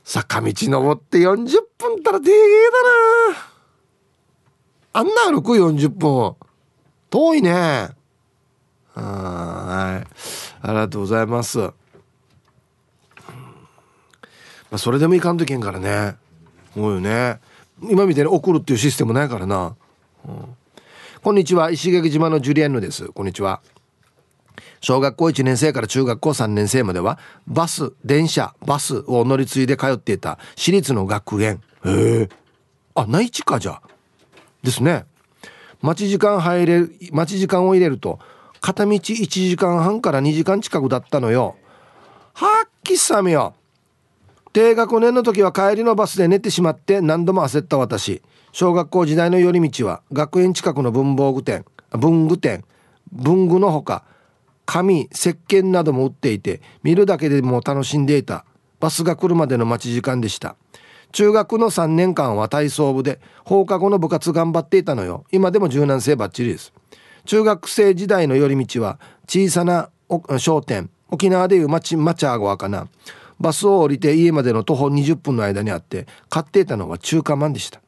坂道登って40分ったらでーだな。あんな歩く40分、遠いね。はい、ありがとうございます。それでもいかんといけんからね。そうよね、今みたいに送るっていうシステムないからな。こんにちは、石垣島のジュリアンヌです。こんにちは。小学校1年生から中学校3年生まではバス、電車、バスを乗り継いで通っていた私立の学園。へえ、あ、内地か。じゃあですね、待ち時間を入れると片道1時間半から2時間近くだったのよ。はっきさめよ。低学年の時は帰りのバスで寝てしまって何度も焦った私。小学校時代の寄り道は学園近くの文具のほか紙、石鹸なども売っていて、見るだけでも楽しんでいた。バスが来るまでの待ち時間でした。中学の3年間は体操部で放課後の部活頑張っていたのよ。今でも柔軟性バッチリです。中学生時代の寄り道は小さな商店、沖縄でいうマチャーゴアかな。バスを降りて家までの徒歩20分の間にあって、買っていたのは中華まんでした。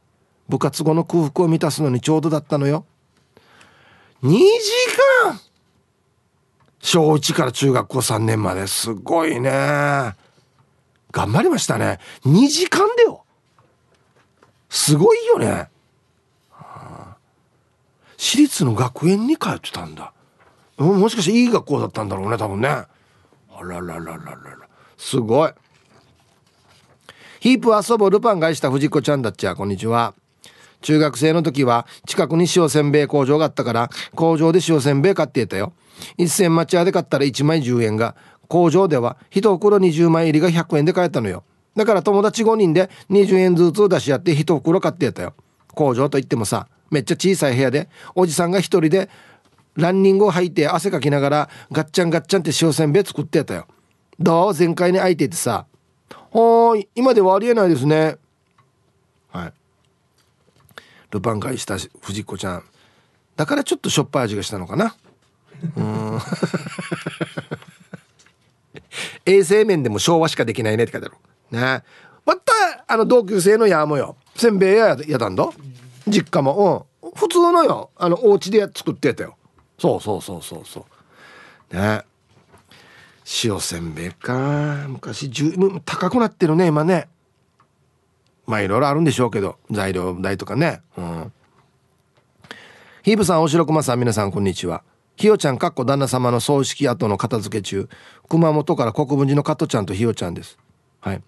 部活後の空腹を満たすのにちょうどだったのよ。2時間小1から中学校3年まで。すごいね、頑張りましたね。2時間でよ、すごいよね、はあ、私立の学園に通ってたんだ。もしかしていい学校だったんだろうね、多分ね。あらららららら、すごい。ヒープ遊ぼうルパン返した藤子ちゃんだっちゃ、こんにちは。中学生の時は近くに塩せんべい工場があったから工場で塩せんべい買っていたよ。一銭町屋で買ったら1枚10円が、工場では1袋20枚入りが100円で買えたのよ。だから友達5人で20円ずつ出し合って1袋買っていたよ。工場といってもさ、めっちゃ小さい部屋でおじさんが一人でランニングを履いて汗かきながらガッチャンガッチャンって塩せんべい作っていたよ。どう全開に空いていてさ、はーい、今ではありえないですね。はい、ルパン買いした藤子ちゃんだからちょっとしょっぱい味がしたのかな。衛生面でも昭和しかできないねって書いてあるね。また同級生のやもよ、せんべい屋やだんだ、実家も、うん、普通のよ、お家で作ってたよ。そうそうそうそうそうね。塩せんべいか、昔高くなってるね今ね。まあいろいろあるんでしょうけど、材料代とかね、うん、ヒーブさん、おしろくまさん、皆さんこんにちは。ひよちゃんかっこ旦那様の葬式後の片付け中、熊本から国分寺の加藤ちゃんとひよちゃんです。はい、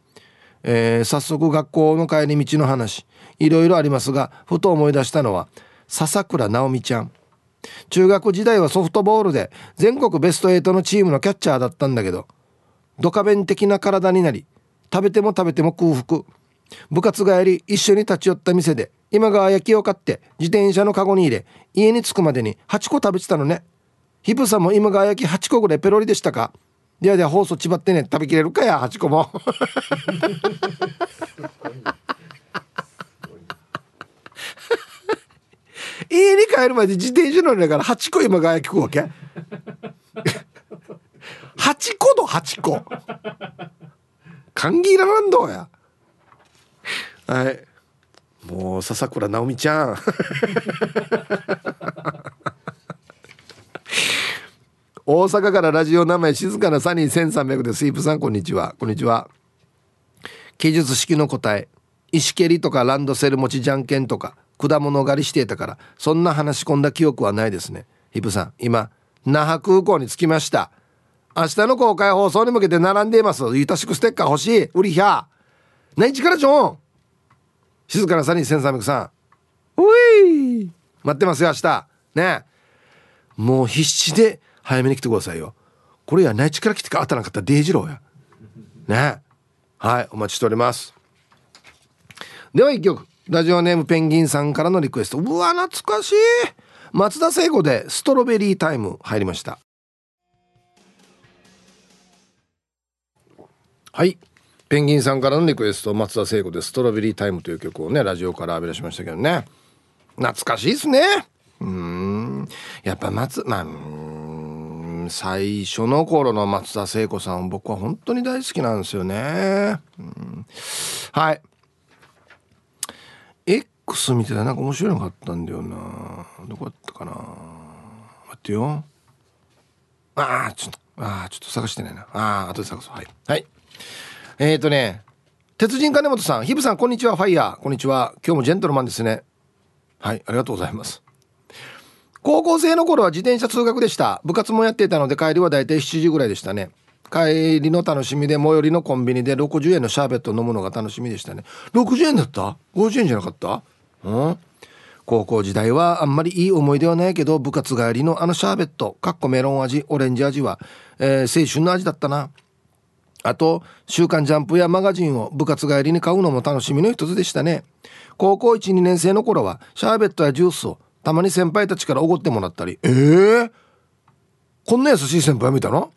早速学校の帰り道の話いろいろありますが、ふと思い出したのは笹倉直美ちゃん。中学時代はソフトボールで全国ベスト8のチームのキャッチャーだったんだけど、ドカベン的な体になり、食べても食べても空腹。部活帰り一緒に立ち寄った店で今川焼きを買って自転車のカゴに入れ、家に着くまでに8個食べてたのね。ヒプさんも今川焼き8個ぐらいペロリでしたか。いやいや放送ちばってね、食べきれるかや8個も。家に帰るまで自転車乗りながら8個今川焼き食うわけ。8個の8個、歓喜いらなんどうや。はい、もう笹倉直美ちゃん。大阪からラジオ名前静かなサニー1300で、スイープさんこんにちは。こんにちは。記述式の答え、石蹴りとかランドセル持ちじゃんけんとか果物狩りしていたから、そんな話し込んだ記憶はないですね。ヒプさん、今那覇空港に着きました。明日の公開放送に向けて並んでいます。ゆたしくステッカー欲しい、売りひゃないちからちょん。静かなサニー1300さん、おい待ってますよ明日ね。もう必死で早めに来てくださいよ。これや内地から来てか当たらなかったらデイジローやね。はい、お待ちしております。では1曲、ラジオネームペンギンさんからのリクエスト。うわ懐かしい、松田聖子でストロベリータイム入りました。はい、ペンギンさんからのリクエスト、松田聖子でストロベリータイムという曲をね、ラジオから浴び出しましたけどね、懐かしいですね。やっぱ最初の頃の松田聖子さん、僕は本当に大好きなんですよね。はい、X 見てたらなんか面白いのがあったんだよな。どこだったかな、待ってよ。ちょっと探してないな。後で探そう。はい、はい、鉄人金本さん、ひぶさんこんにちは。ファイヤーこんにちは。今日もジェントルマンですね。はい、ありがとうございます。高校生の頃は自転車通学でした。部活もやっていたので帰りはだいたい7時ぐらいでしたね。帰りの楽しみで最寄りのコンビニで60円のシャーベットを飲むのが楽しみでしたね。60円だった ?50 円じゃなかった、うん、高校時代はあんまりいい思い出はないけど、部活帰りのシャーベット（メロン味オレンジ味は、青春の味だったな。あと週刊ジャンプやマガジンを部活帰りに買うのも楽しみの一つでしたね。高校 1,2 年生の頃はシャーベットやジュースをたまに先輩たちからおごってもらったり。こんな優しい先輩見たの？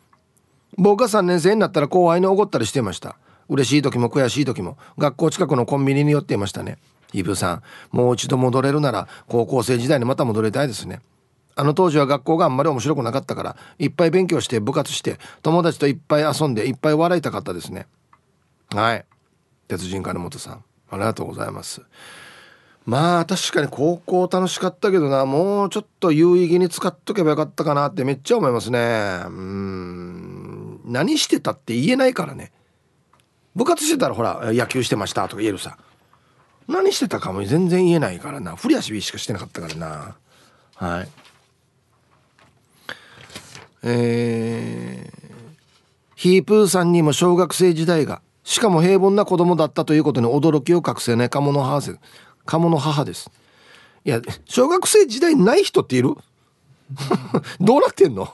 僕が3年生になったら後輩におごったりしていました。嬉しい時も悔しい時も学校近くのコンビニに寄っていましたね。イブさん、もう一度戻れるなら高校生時代にまた戻りたいですね。当時は学校があんまり面白くなかったから、いっぱい勉強して部活して友達といっぱい遊んでいっぱい笑いたかったですね。はい、鉄人金本さんありがとうございます。まあ確かに高校楽しかったけどな、もうちょっと有意義に使っとけばよかったかなってめっちゃ思いますね。何してたって言えないからね。部活してたらほら野球してましたとか言えるさ、何してたかも全然言えないからな、振り足びしかしてなかったからな。はい。ヒープーさんにも小学生時代がしかも平凡な子供だったということに驚きを隠せないカモの母です。いや小学生時代ない人っているどうなってんの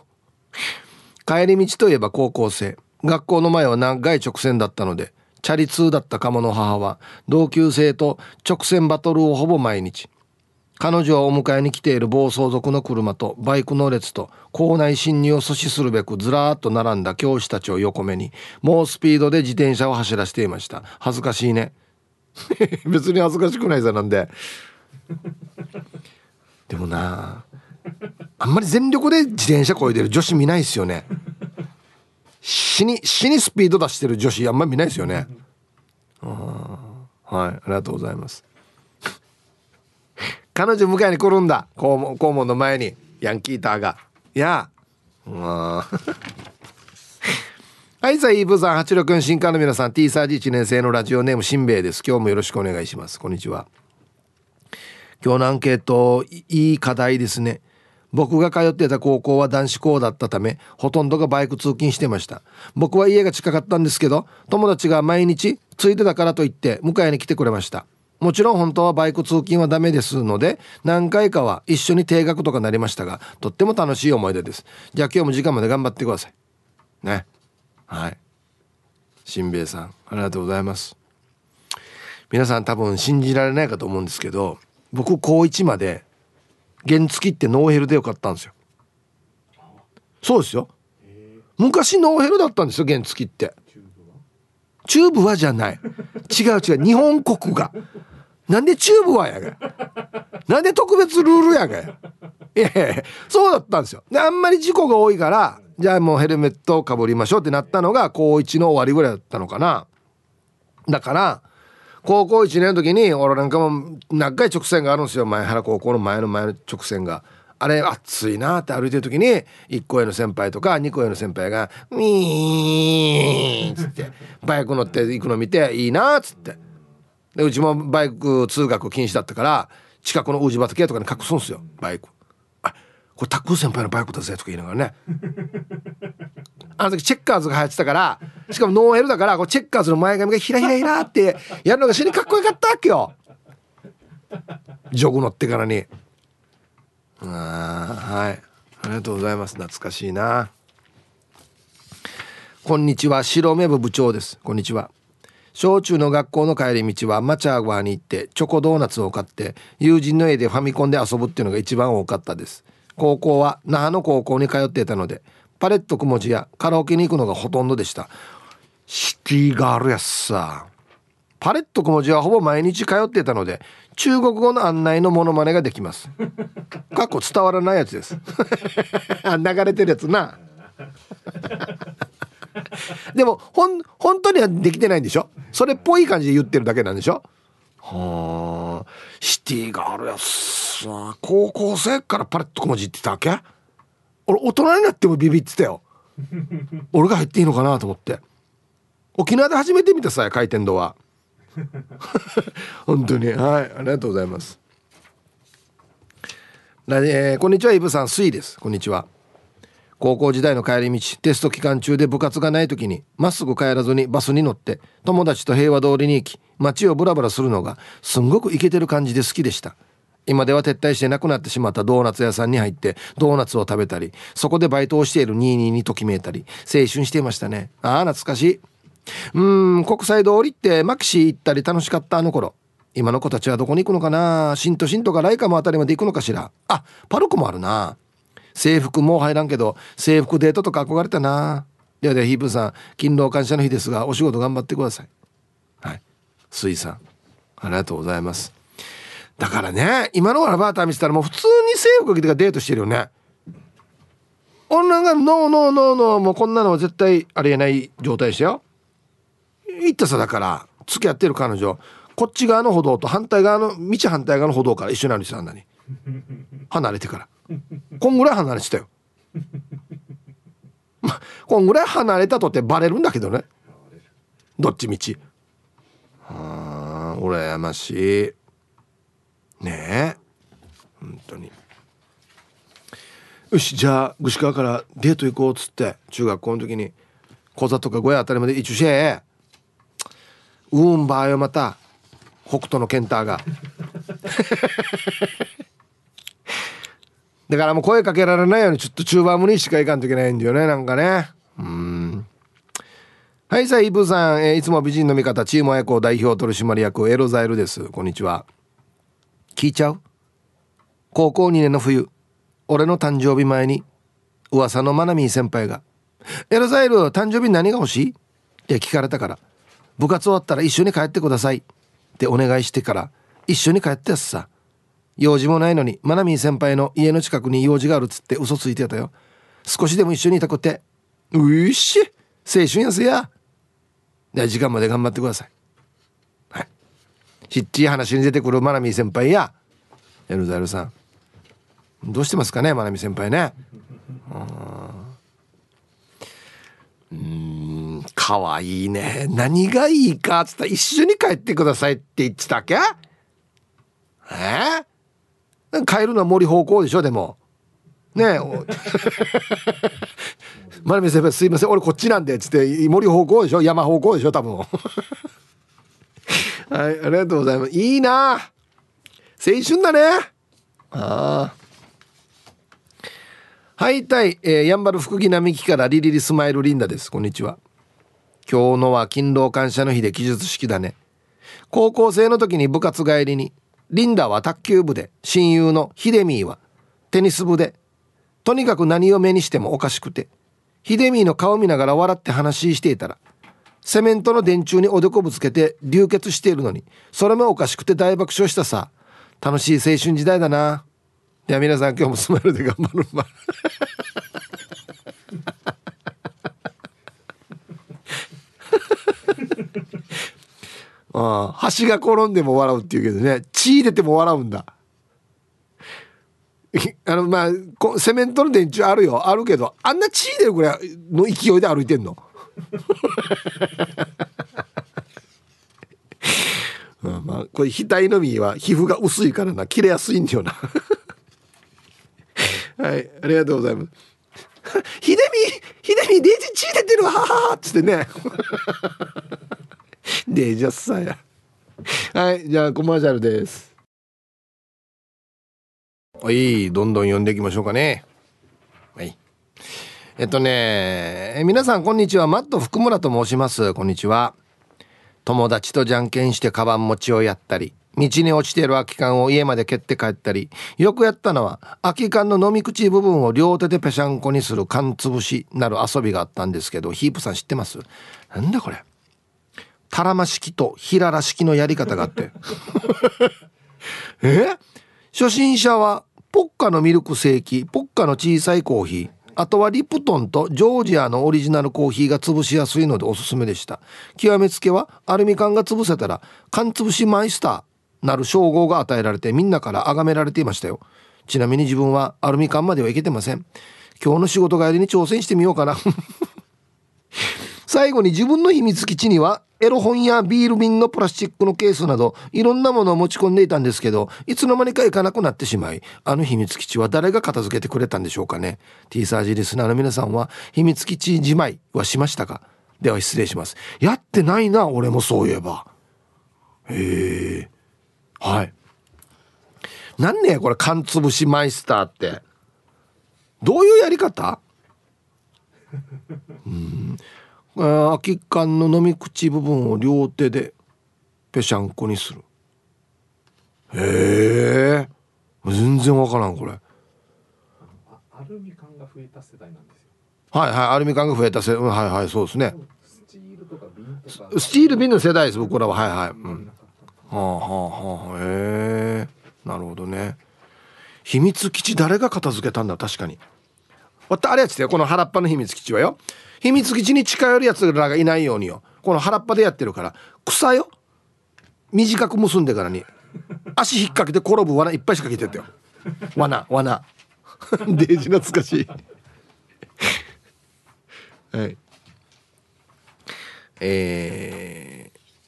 帰り道といえば高校生、学校の前は長い直線だったのでチャリ通だったカモの母は同級生と直線バトルをほぼ毎日。彼女はお迎えに来ている暴走族の車とバイクの列と校内侵入を阻止するべくずらーっと並んだ教師たちを横目に猛スピードで自転車を走らせていました。恥ずかしいね別に恥ずかしくないさ、なんででもな、あんまり全力で自転車こいでる女子見ないですよね。死にスピード出してる女子あんまり見ないですよね。はい、ありがとうございます。彼女迎えに来るんだ、校門の前にヤンキーターがいやはいさあ、イーブさん、八郎くん、新刊の皆さん、 T サージ1年生のラジオネームしんべヱです。今日もよろしくお願いします。こんにちは。今日のアンケート、いい課題ですね。僕が通ってた高校は男子校だったためほとんどがバイク通勤してました。僕は家が近かったんですけど友達が毎日ついてたからといって迎えに来てくれました。もちろん本当はバイク通勤はダメですので何回かは一緒に定額とかなりましたが、とっても楽しい思い出です。じゃあ今日も時間まで頑張ってくださいね。はい、しんべヱさんありがとうございます。皆さん多分信じられないかと思うんですけど、僕高1まで原付ってノーヘルでよかったんですよ。そうですよ、昔ノーヘルだったんですよ原付って。チューブはじゃない、違う日本国がなんでチューブはやがなんで特別ルールやがいやそうだったんですよ。であんまり事故が多いからじゃあもうヘルメットをかぶりましょうってなったのが高1の終わりぐらいだったのかな。だから高校1年の時に俺なんかも長い直線があるんですよ、前原高校の前の直線が。あれ暑いなって歩いてる時に1個上の先輩とか2個上の先輩がウィーンっつってバイク乗って行くの見ていいなっつって、でうちもバイク通学禁止だったから近くの宇治畑とかに隠すんですよバイク。あこれタックル先輩のバイクだぜとか言いながらねあの時チェッカーズが流行ってたから、しかもノーヘルだからこうチェッカーズの前髪がひらひらひらってやるのが死にかっこよかったっけよ、ジョグ乗ってからに。はい、ありがとうございます。懐かしいな。こんにちは、白目部部長です。こんにちは。小中の学校の帰り道はマチャーワーに行ってチョコドーナツを買って友人の家でファミコンで遊ぶっていうのが一番多かったです。高校は那覇の高校に通っていたのでパレットくもじやカラオケに行くのがほとんどでした。シティガールやっさ。パレットくもじはほぼ毎日通っていたので中国語の案内のモノマネができます。かっこ伝わらないやつです流れてるやつなでも本当にはできてないんでしょ、それっぽい感じで言ってるだけなんでしょ。はあ、シティがあるやつ。高校生からパレットくもじってたわけ。俺大人になってもビビってたよ俺が入っていいのかなと思って。沖縄で初めて見たさ、回転堂は本当に。はい、ありがとうございます。こんにちは、イブさん、スイです。こんにちは。高校時代の帰り道、テスト期間中で部活がない時にまっすぐ帰らずにバスに乗って友達と平和通りに行き街をブラブラするのがすんごくイケてる感じで好きでした。今では撤退してなくなってしまったドーナツ屋さんに入ってドーナツを食べたり、そこでバイトをしている22にときめいたり青春していましたね。ああ懐かしい。国際通りってマキシー行ったり楽しかったあの頃。今の子たちはどこに行くのかな。新都かライカもあたりまで行くのかしら。あ、パルコもあるな。制服もう入らんけど制服デートとか憧れたな。ではでは、ヒープさん、勤労感謝の日ですがお仕事頑張ってください。はい、スイさんありがとうございます。だからね、今のラバーター見てたらもう普通に制服着てデートしてるよね。女がノーもうこんなのは絶対ありえない状態でしたよ。言ったさ、だから付き合ってる彼女こっち側の歩道と反対側の道反対側の歩道から一緒に歩いてたんだに離れてからこんぐらい離れてたよまあこんぐらい離れたとってバレるんだけどね、どっちみち。ああ羨ましいねえ本当に。よしじゃあ串川からデート行こうっつって中学校の時に小座とか小屋あたりまで一応しえうんばーよまた北斗のケンターがだからもう声かけられないようにちょっと中盤無理しかいかんといけないんだよねなんかね。はいさあイブさん、いつも美人の味方チームアイコ代表取締役エロザエルです。こんにちは。聞いちゃう？高校2年の冬俺の誕生日前に噂のマナミー先輩がエロザエル誕生日何が欲しいって聞かれたから部活終わったら一緒に帰ってくださいってお願いしてから一緒に帰ったやつさ。用事もないのにマナミー先輩の家の近くに用事があるっつって嘘ついてたよ。少しでも一緒にいたくてうっし青春やせや。時間まで頑張ってください。はい。しっちい話に出てくるマナミー先輩やエルザエルさんどうしてますかねマナミ先輩ね。かわいいね。何がいいかっつったら一緒に帰ってくださいって言ってたっけ？帰るのは森方向でしょでもねえマナミ先輩すいません俺こっちなんでっつって森方向でしょ山方向でしょ多分はいありがとうございます。いいな青春だね。ああはいたい、やんばる福木並木からリリリスマイルリンダです。こんにちは。今日のは勤労感謝の日で記述式だね。高校生の時に部活帰りにリンダは卓球部で親友のヒデミーはテニス部でとにかく何を目にしてもおかしくてヒデミーの顔見ながら笑って話していたらセメントの電柱におでこぶつけて流血しているのにそれもおかしくて大爆笑したさ。楽しい青春時代だな。では皆さん今日もスマイルで頑張るまああ橋が転んでも笑うっていうけどね血出ても笑うんだまあセメントの電柱あるよあるけどあんな血出るぐらいの勢いで歩いてんのまあ、これ額のみは皮膚が薄いからな切れやすいんだよなはいありがとうございますひでみデージ血出てるわっつってねデージャスさやはいじゃあコマーシャルです。はいどんどん読んでいきましょうかね。はい皆さんこんにちはマット福村と申します。こんにちは。友達とじゃんけんしてカバン持ちをやったり道に落ちている空き缶を家まで蹴って帰ったりよくやったのは空き缶の飲み口部分を両手でぺしゃんこにする缶つぶしなる遊びがあったんですけどヒープさん知ってます？なんだこれたらま式とひらら式のやり方があって初心者はポッカのミルクセーキポッカの小さいコーヒーあとはリプトンとジョージアのオリジナルコーヒーが潰しやすいのでおすすめでした。極めつけはアルミ缶が潰せたら缶潰しマイスターなる称号が与えられてみんなから崇められていましたよ。ちなみに自分はアルミ缶まではいけてません。今日の仕事帰りに挑戦してみようかな最後に自分の秘密基地にはエロ本やビール瓶のプラスチックのケースなどいろんなものを持ち込んでいたんですけどいつの間にか行かなくなってしまいあの秘密基地は誰が片付けてくれたんでしょうかね。 T サージリスナーの皆さんは秘密基地じまいはしましたか？では失礼します。やってないな俺もそういえば。へえはいなんねこれ缶潰しマイスターってどういうやり方空き缶の飲み口部分を両手でぺしゃんこにする。へえ全然わからんこれ。アルミ缶が増えた世代なんですよ。はいはいアルミ缶が増えた世代はいはいそうですね。スチールとか瓶とかスチール瓶の世代です僕らははいはい、うん、はあはあはあへえなるほどね。秘密基地誰が片付けたんだ確かに。あれやつだよこの原っぱの秘密基地はよ秘密基地に近寄るやつらがいないようによこの原っぱでやってるから草よ短く結んでからに足引っ掛けて転ぶ罠いっぱい仕掛けてったよ。罠デージ懐かしいはい、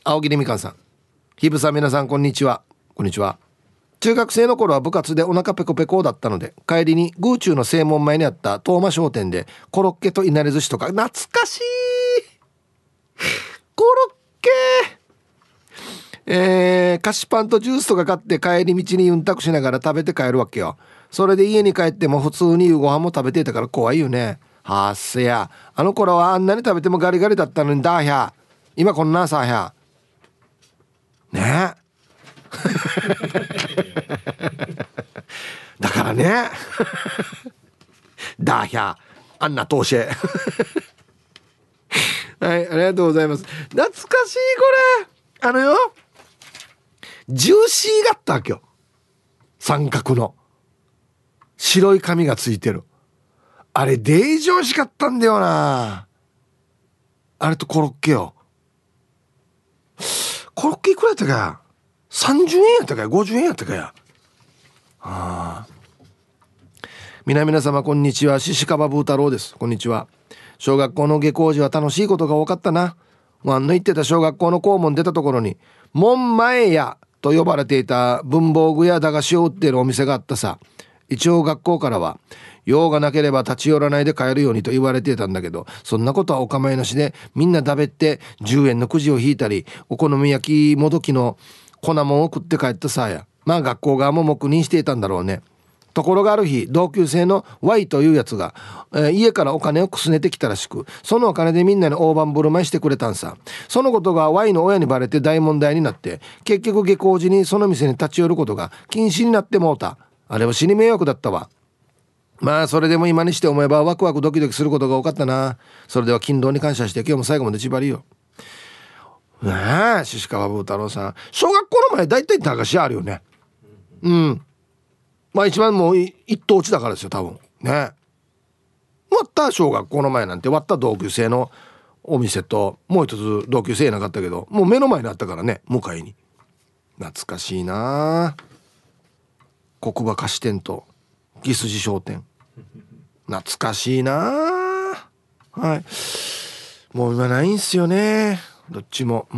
青木みかんさん、ひぶさん、皆さんこんにちは。こんにちは。中学生の頃は部活でお腹ペコペコだったので、帰りに宮中の正門前にあった東間商店でコロッケといなり寿司とか、懐かしいコロッケ、菓子パンとジュースとか買って帰り道にうんたくしながら食べて帰るわけよ。それで家に帰っても普通に夕ご飯も食べていたから怖いよね。はっせや、あの頃はあんなに食べてもガリガリだったのにだーひゃ、今こんなさーひゃねえだからねダーヒャーあんな投資はい、ありがとうございます。懐かしい。これあのよ、ジューシーがあったわけよ。三角の白い紙がついてるあれ、デージ美味しかったんだよな。あれとコロッケよ。コロッケいくらやったか、30円やったかや50円やったかや。ああ、皆様こんにちは、シシカバブー太郎です。こんにちは。小学校の下校時は楽しいことが多かったな。ワンの言ってた小学校の校門出たところに門前屋と呼ばれていた文房具や駄菓子を売っているお店があったさ。一応学校からは用がなければ立ち寄らないで帰るようにと言われていたんだけど、そんなことはお構いなしでみんなだべって10円のくじを引いたり、お好み焼きもどきの粉もんを食って帰ったさや。まあ学校側も黙認していたんだろうね。ところがある日、同級生の Y というやつが、家からお金をくすねてきたらしく、そのお金でみんなに大盤振る舞いしてくれたんさ。そのことが Y の親にバレて大問題になって、結局下校時にその店に立ち寄ることが禁止になってもうた。あれは死に迷惑だったわ。まあそれでも今にして思えばワクワクドキドキすることが多かったな。それでは勤労に感謝して今日も最後までちばりよ。ねえ、シシカバブー太郎さん、小学校の前だいたい駄菓子あるよね。うん、まあ一番もう一等地だからですよ多分ね。割った小学校の前なんて、割った同級生のお店ともう一つ同級生いなかったけど、もう目の前にあったからね、向かいに。懐かしいな。黒馬菓子店と木筋商店懐かしいな。はい、もう今ないんすよねどっちも。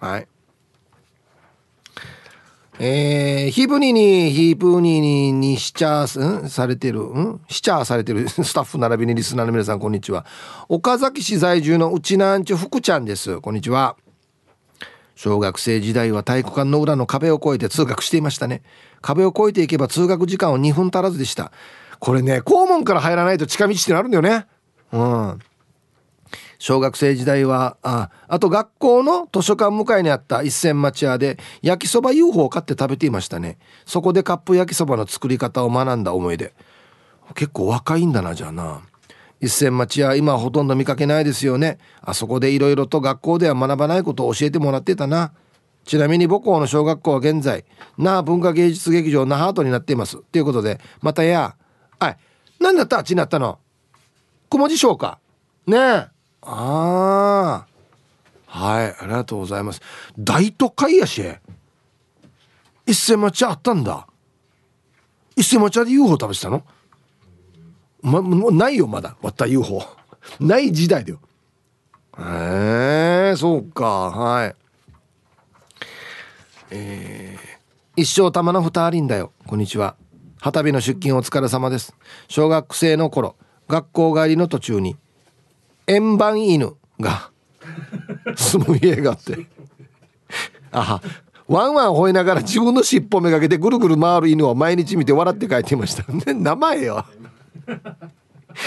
はい。ヒープニーにシチャーされてるスタッフ並びにリスナーの皆さんこんにちは。岡崎市在住のうちなんちゅ福ちゃんです。こんにちは。小学生時代は体育館の裏の壁を越えて通学していましたね。壁を越えていけば通学時間を2分足らずでした。これね、校門から入らないと近道ってなるんだよね。小学生時代は あと学校の図書館向かいにあった一銭町屋で焼きそば UFO を買って食べていましたね。そこでカップ焼きそばの作り方を学んだ思い出。結構若いんだな、じゃあな。一銭町屋今はほとんど見かけないですよね。あそこでいろいろと学校では学ばないことを教えてもらってたな。ちなみに母校の小学校は現在那覇文化芸術劇場那覇跡になっていますということで、またやあい何だったあっちになったの雲地商かねえ。ああ、はい、ありがとうございます。大都会やし一銭町あったんだ。一銭町で UFO 食べてたの、もうないよまだ割った UFO ない時代だよ。へえ、そうか。はい、一生玉の二輪だよ。こんにちは。旗日の出勤お疲れ様です。小学生の頃学校帰りの途中に円盤犬が住む家があってあワンワン吠えながら自分の尻尾めがけてぐるぐる回る犬を毎日見て笑って帰っていました名前よ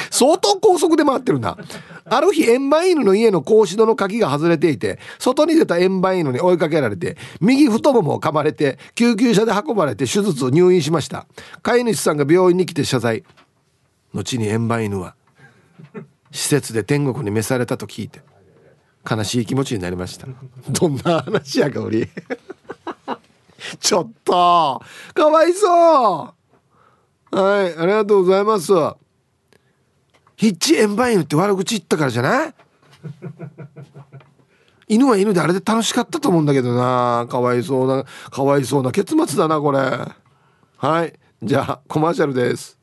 相当高速で回ってるな。ある日円盤犬の家の格子戸の鍵が外れていて、外に出た円盤犬に追いかけられて右太ももを噛まれて救急車で運ばれて手術を入院しました。飼い主さんが病院に来て謝罪、後に円盤犬は施設で天国に召されたと聞いて悲しい気持ちになりました。どんな話やかおりちょっとかわいそう。はい、ありがとうございます。ヒッチエンバインって悪口言ったからじゃない犬は犬であれで楽しかったと思うんだけどな。かわいそうな結末だなこれ。はい、じゃあコマーシャルです。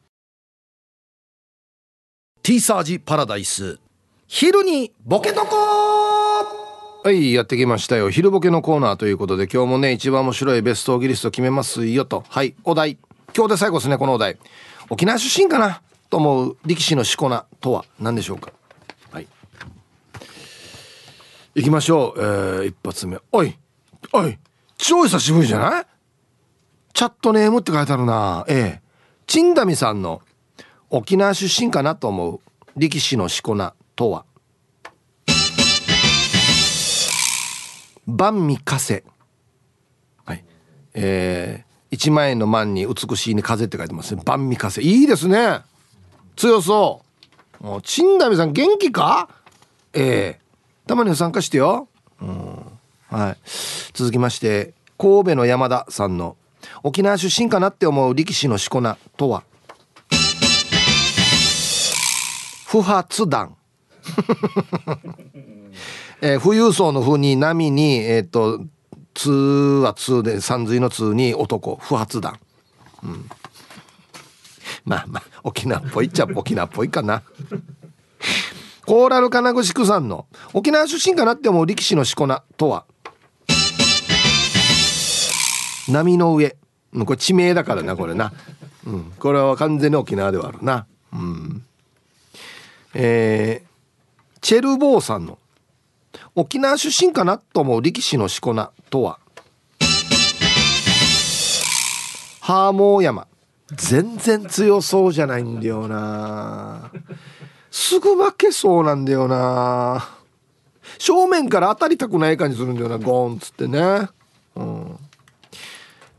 T サージパラダイス昼にボケとこー。はい、やってきましたよ昼ボケのコーナーということで、今日もね一番面白いベストオギリスト決めますよと。はい、お題今日で最後ですね。このお題、沖縄出身かなと思う力士のしこ名とは何でしょうか。はい、いきましょう。一発目、おい超久しぶりじゃない？チャットネームって書いてあるな。チンダミさんの沖縄出身かなと思う力士のしこ名とはバンミカセ。はい、1万円の万に美しいに風って書いてますね。万味風いいですね、強そう。もうちんだみさん元気か。たまには参加してよ、はい。続きまして神戸の山田さんの沖縄出身かなって思う力士のしこ名とは不発弾富裕層の風に波に通は通で三髄の通に男不発弾、まあ沖縄っぽいっちゃ沖縄っぽいかなコーラル金具宿さんの沖縄出身かなって思う力士のしこ名とは波の上。これ地名だからなこれな、これは完全に沖縄ではあるな、チェルボーさんの沖縄出身かなと思う力士のしこ名とはハーモー山。全然強そうじゃないんだよな、すぐ負けそうなんだよな、正面から当たりたくない感じするんだよな、ゴーンっつってね、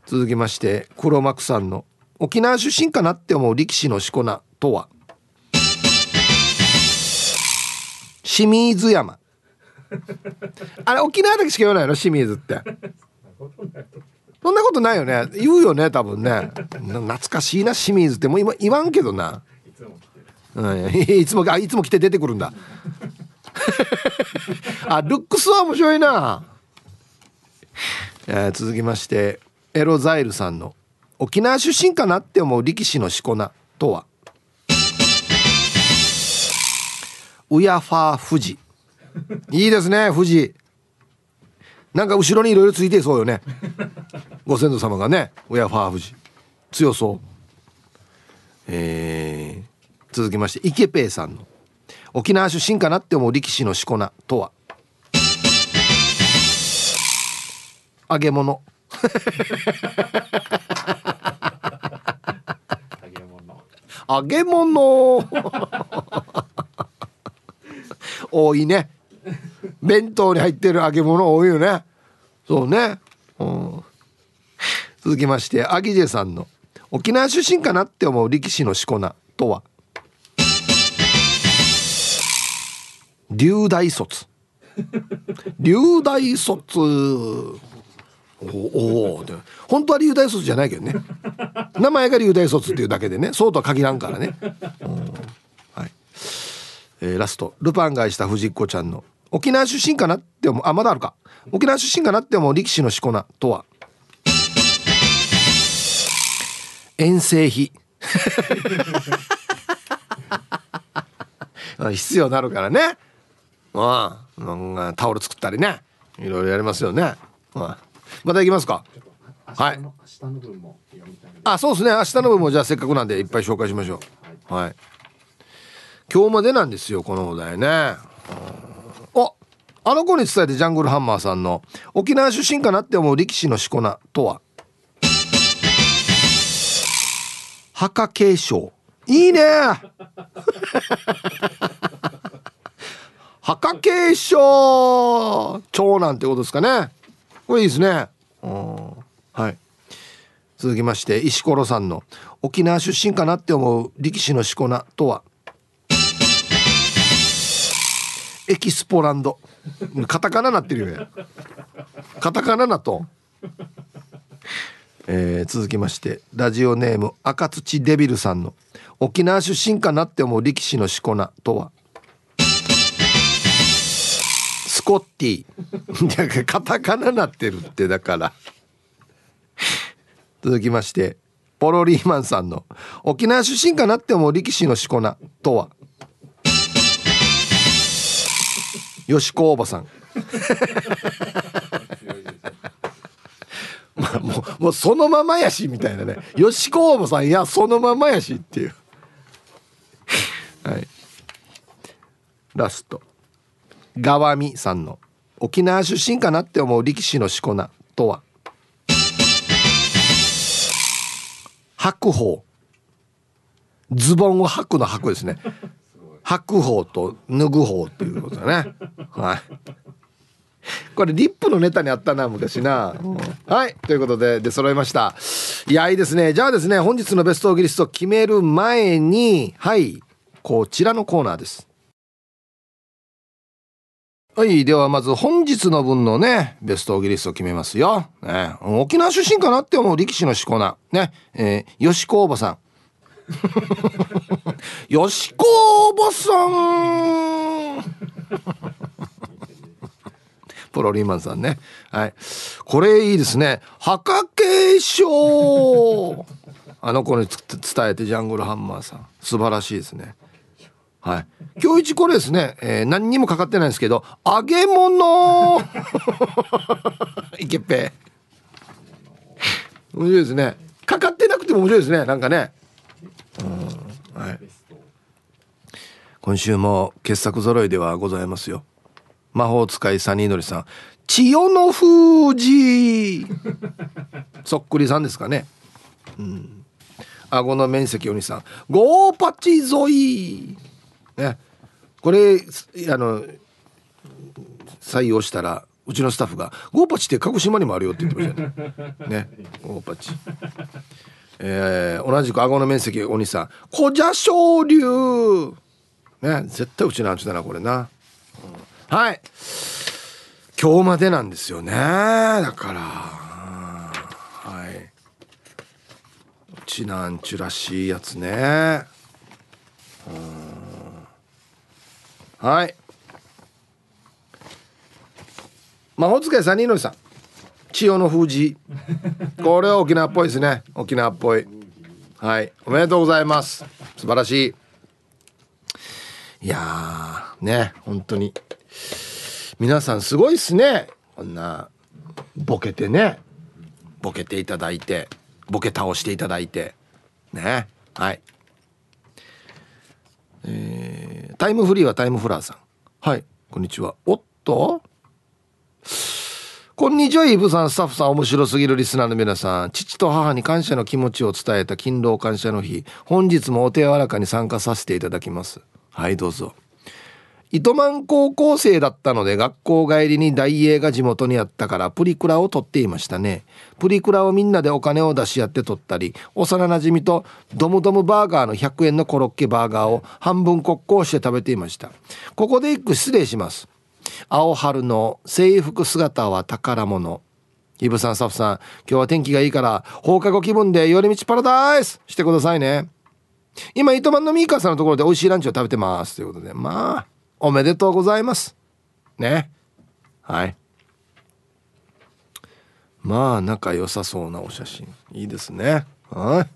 続きまして黒幕さんの沖縄出身かなって思う力士のしこ名とは清水山。あれ沖縄だけしか言わないの清水って。そんなことないよね、言うよね多分ね。懐かしいな清水って。もう今言わんけどな、いつも来て出てくるんだあ、ルックスは面白いな。続きましてエロザイルさんの沖縄出身かなって思う力士のしこ名とはウヤファー富士。いいですね富士、なんか後ろにいろいろついてそうよねご先祖様がね。親ファー富士強そう。続きましてイケペイさんの沖縄出身かなって思う力士のしこ名とは揚げ物揚げ物多いね弁当に入ってる揚げ物多いよね。そうね、続きましてアギジェさんの沖縄出身かなって思う力士のしこ名とは龍大卒。お本当は龍大卒じゃないけどね、名前が龍大卒っていうだけでね、そうとは限らんからね、ラストルパン買いした藤子ちゃんの沖縄出身かなって思う、まだあるか、沖縄出身かなって思う力士のしこ名とは遠征費必要になるからね、タオル作ったりね、いろいろやりますよね、またいきますか。はい、あ、そうですね、明日の分もじゃあせっかくなんでいっぱい紹介しましょう。はい、今日までなんですよこのお題ね。あの子に伝えてジャングルハンマーさんの沖縄出身かなって思う力士のしこ名とは墓継承。いいね墓継承長男ってことですかね、これいいですね。はい、続きまして石ころさんの沖縄出身かなって思う力士のしこ名とはエキスポランド。カタカナなってるよね、カタカナなと。続きましてラジオネーム赤土デビルさんの沖縄出身かなって思う力士のしこ名とはススコッティカタカナなってるってだから続きまして、ポロリーマンさんの沖縄出身かなって思う力士のしこ名とは。よしこおばさんまあもうそのままやしみたいなね。よしこおばさん、いやそのままやしっていうはい、ラスト、ガワミさんの沖縄出身かなって思う力士のしこ名とは。白鵬、ズボンを履くの履くですね。白鵬と脱ぐ方っていうことだねはい。これリップのネタにあったな昔な、うん、はいということで出揃いました。いやいいですね。じゃあですね、本日のベストオーギリストを決める前に、はい、こちらのコーナーです。はい、ではまず本日の分のねベストオーギリストを決めますよ、ね、沖縄出身かなって思う力士のしこ名ね、よしこおばさんよしこおばさんプロリーマンさんね、はい、これいいですね。はかけ賞あの子に伝えて、ジャングルハンマーさん素晴らしいですね。はい、今日一これですね、何にもかかってないんですけど、揚げ物いけっぺ面白いですね。かかってなくても面白いですね、なんかね、うん、はい、今週も傑作揃いではございますよ。魔法使いサニーノリさん、千代の富士そっくりさんですかね、うん、顎の面積お兄さん、ゴーパチゾイね、これ採用したらうちのスタッフがゴーパチって鹿児島にもあるよって言ってましたねゴーパチ、同じく顎の面積お兄さん、小蛇昇龍ね、絶対うちのアンチだなこれな、うん、はい、今日までなんですよね、だから、はい、うちのアンチらしいやつね、うん、はい、魔法使い3人のりさん、千代の富士これは沖縄っぽいですね、沖縄っぽい、はい、おめでとうございます、素晴らしい。いやーね、本当に皆さんすごいっすね、こんなボケてね、ボケていただいて、ボケ倒していただいてね、はい、タイムフリーはタイムフラーさん、はい、こんにちは、おっとこんにちは、イブさん、スタッフさん、面白すぎるリスナーの皆さん、父と母に感謝の気持ちを伝えた勤労感謝の日、本日もお手柔らかに参加させていただきます。はい、どうぞ。糸満高校生だったので、学校帰りに大映が地元にあったからプリクラを撮っていましたね。プリクラをみんなでお金を出し合って撮ったり、幼なじみとドムドムバーガーの100円のコロッケバーガーを半分コッコーして食べていました。ここで一句失礼します。青春の制服姿は宝物。イブさん、サフさん、今日は天気がいいから放課後気分で寄り道パラダイスしてくださいね。今糸満のミーカーさんのところで美味しいランチを食べてますということで、まあおめでとうございますね。はい、まあ仲良さそうなお写真いいですね。は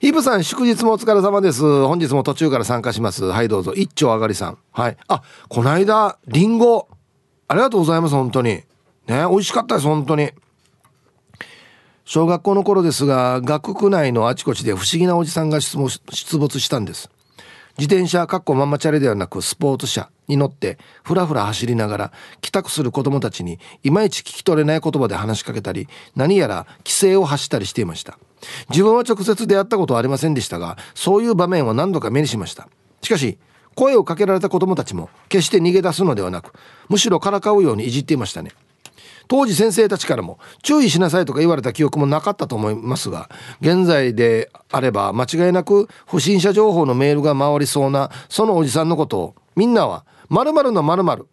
いヒブさん、祝日もお疲れ様です。本日も途中から参加します。はい、どうぞ。一丁上がりさん、はい、あ、こないだリンゴありがとうございます、本当にね、美味しかったです、本当に。小学校の頃ですが、学区内のあちこちで不思議なおじさんが出没したんです。自転車（ママチャリではなくスポーツ車）に乗ってふらふら走りながら、帰宅する子どもたちにいまいち聞き取れない言葉で話しかけたり、何やら規制を発したりしていました。自分は直接出会ったことはありませんでしたが、そういう場面は何度か目にしました。しかし声をかけられた子どもたちも決して逃げ出すのではなく、むしろからかうようにいじっていましたね。当時先生たちからも注意しなさいとか言われた記憶もなかったと思いますが、現在であれば間違いなく不審者情報のメールが回りそうなそのおじさんのことを、みんなは〇〇の〇〇、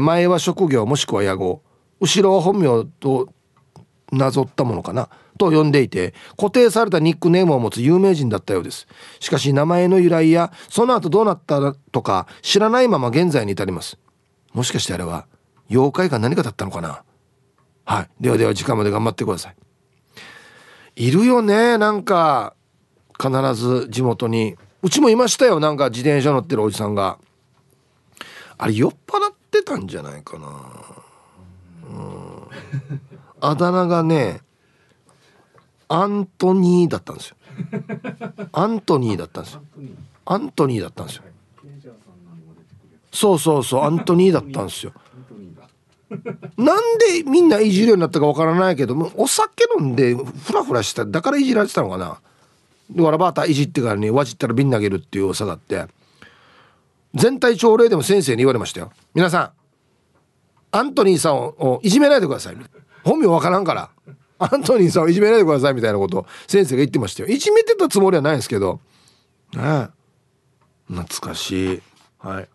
前は職業もしくは野号、後ろは本名となぞったものかなと呼んでいて、固定されたニックネームを持つ有名人だったようです。しかし名前の由来やその後どうなったとか知らないまま現在に至ります。もしかしてあれは妖怪か何かだったのかな。はい、ではでは時間まで頑張ってください。いるよね、なんか必ず地元に。うちもいましたよ、なんか自転車乗ってるおじさんが。あれ酔っ払ってたんじゃないかな。あだ名がねアントニーだったんですよ。アントニーだったんですよ。そうそうそう、アントニーだったんですよ。なんでみんないじるようになったかわからないけども、お酒飲んでフラフラしただからいじられてたのかな。でわらばーたいじってからにわじったら瓶投げるっていうおさがあって、全体朝礼でも先生に言われましたよ。皆さんアントニーさんをいじめないでください、本名わからんからアントニーさんをいじめないでくださいみたいなことを先生が言ってましたよ。いじめてたつもりはないんですけどね。懐かしい。はい、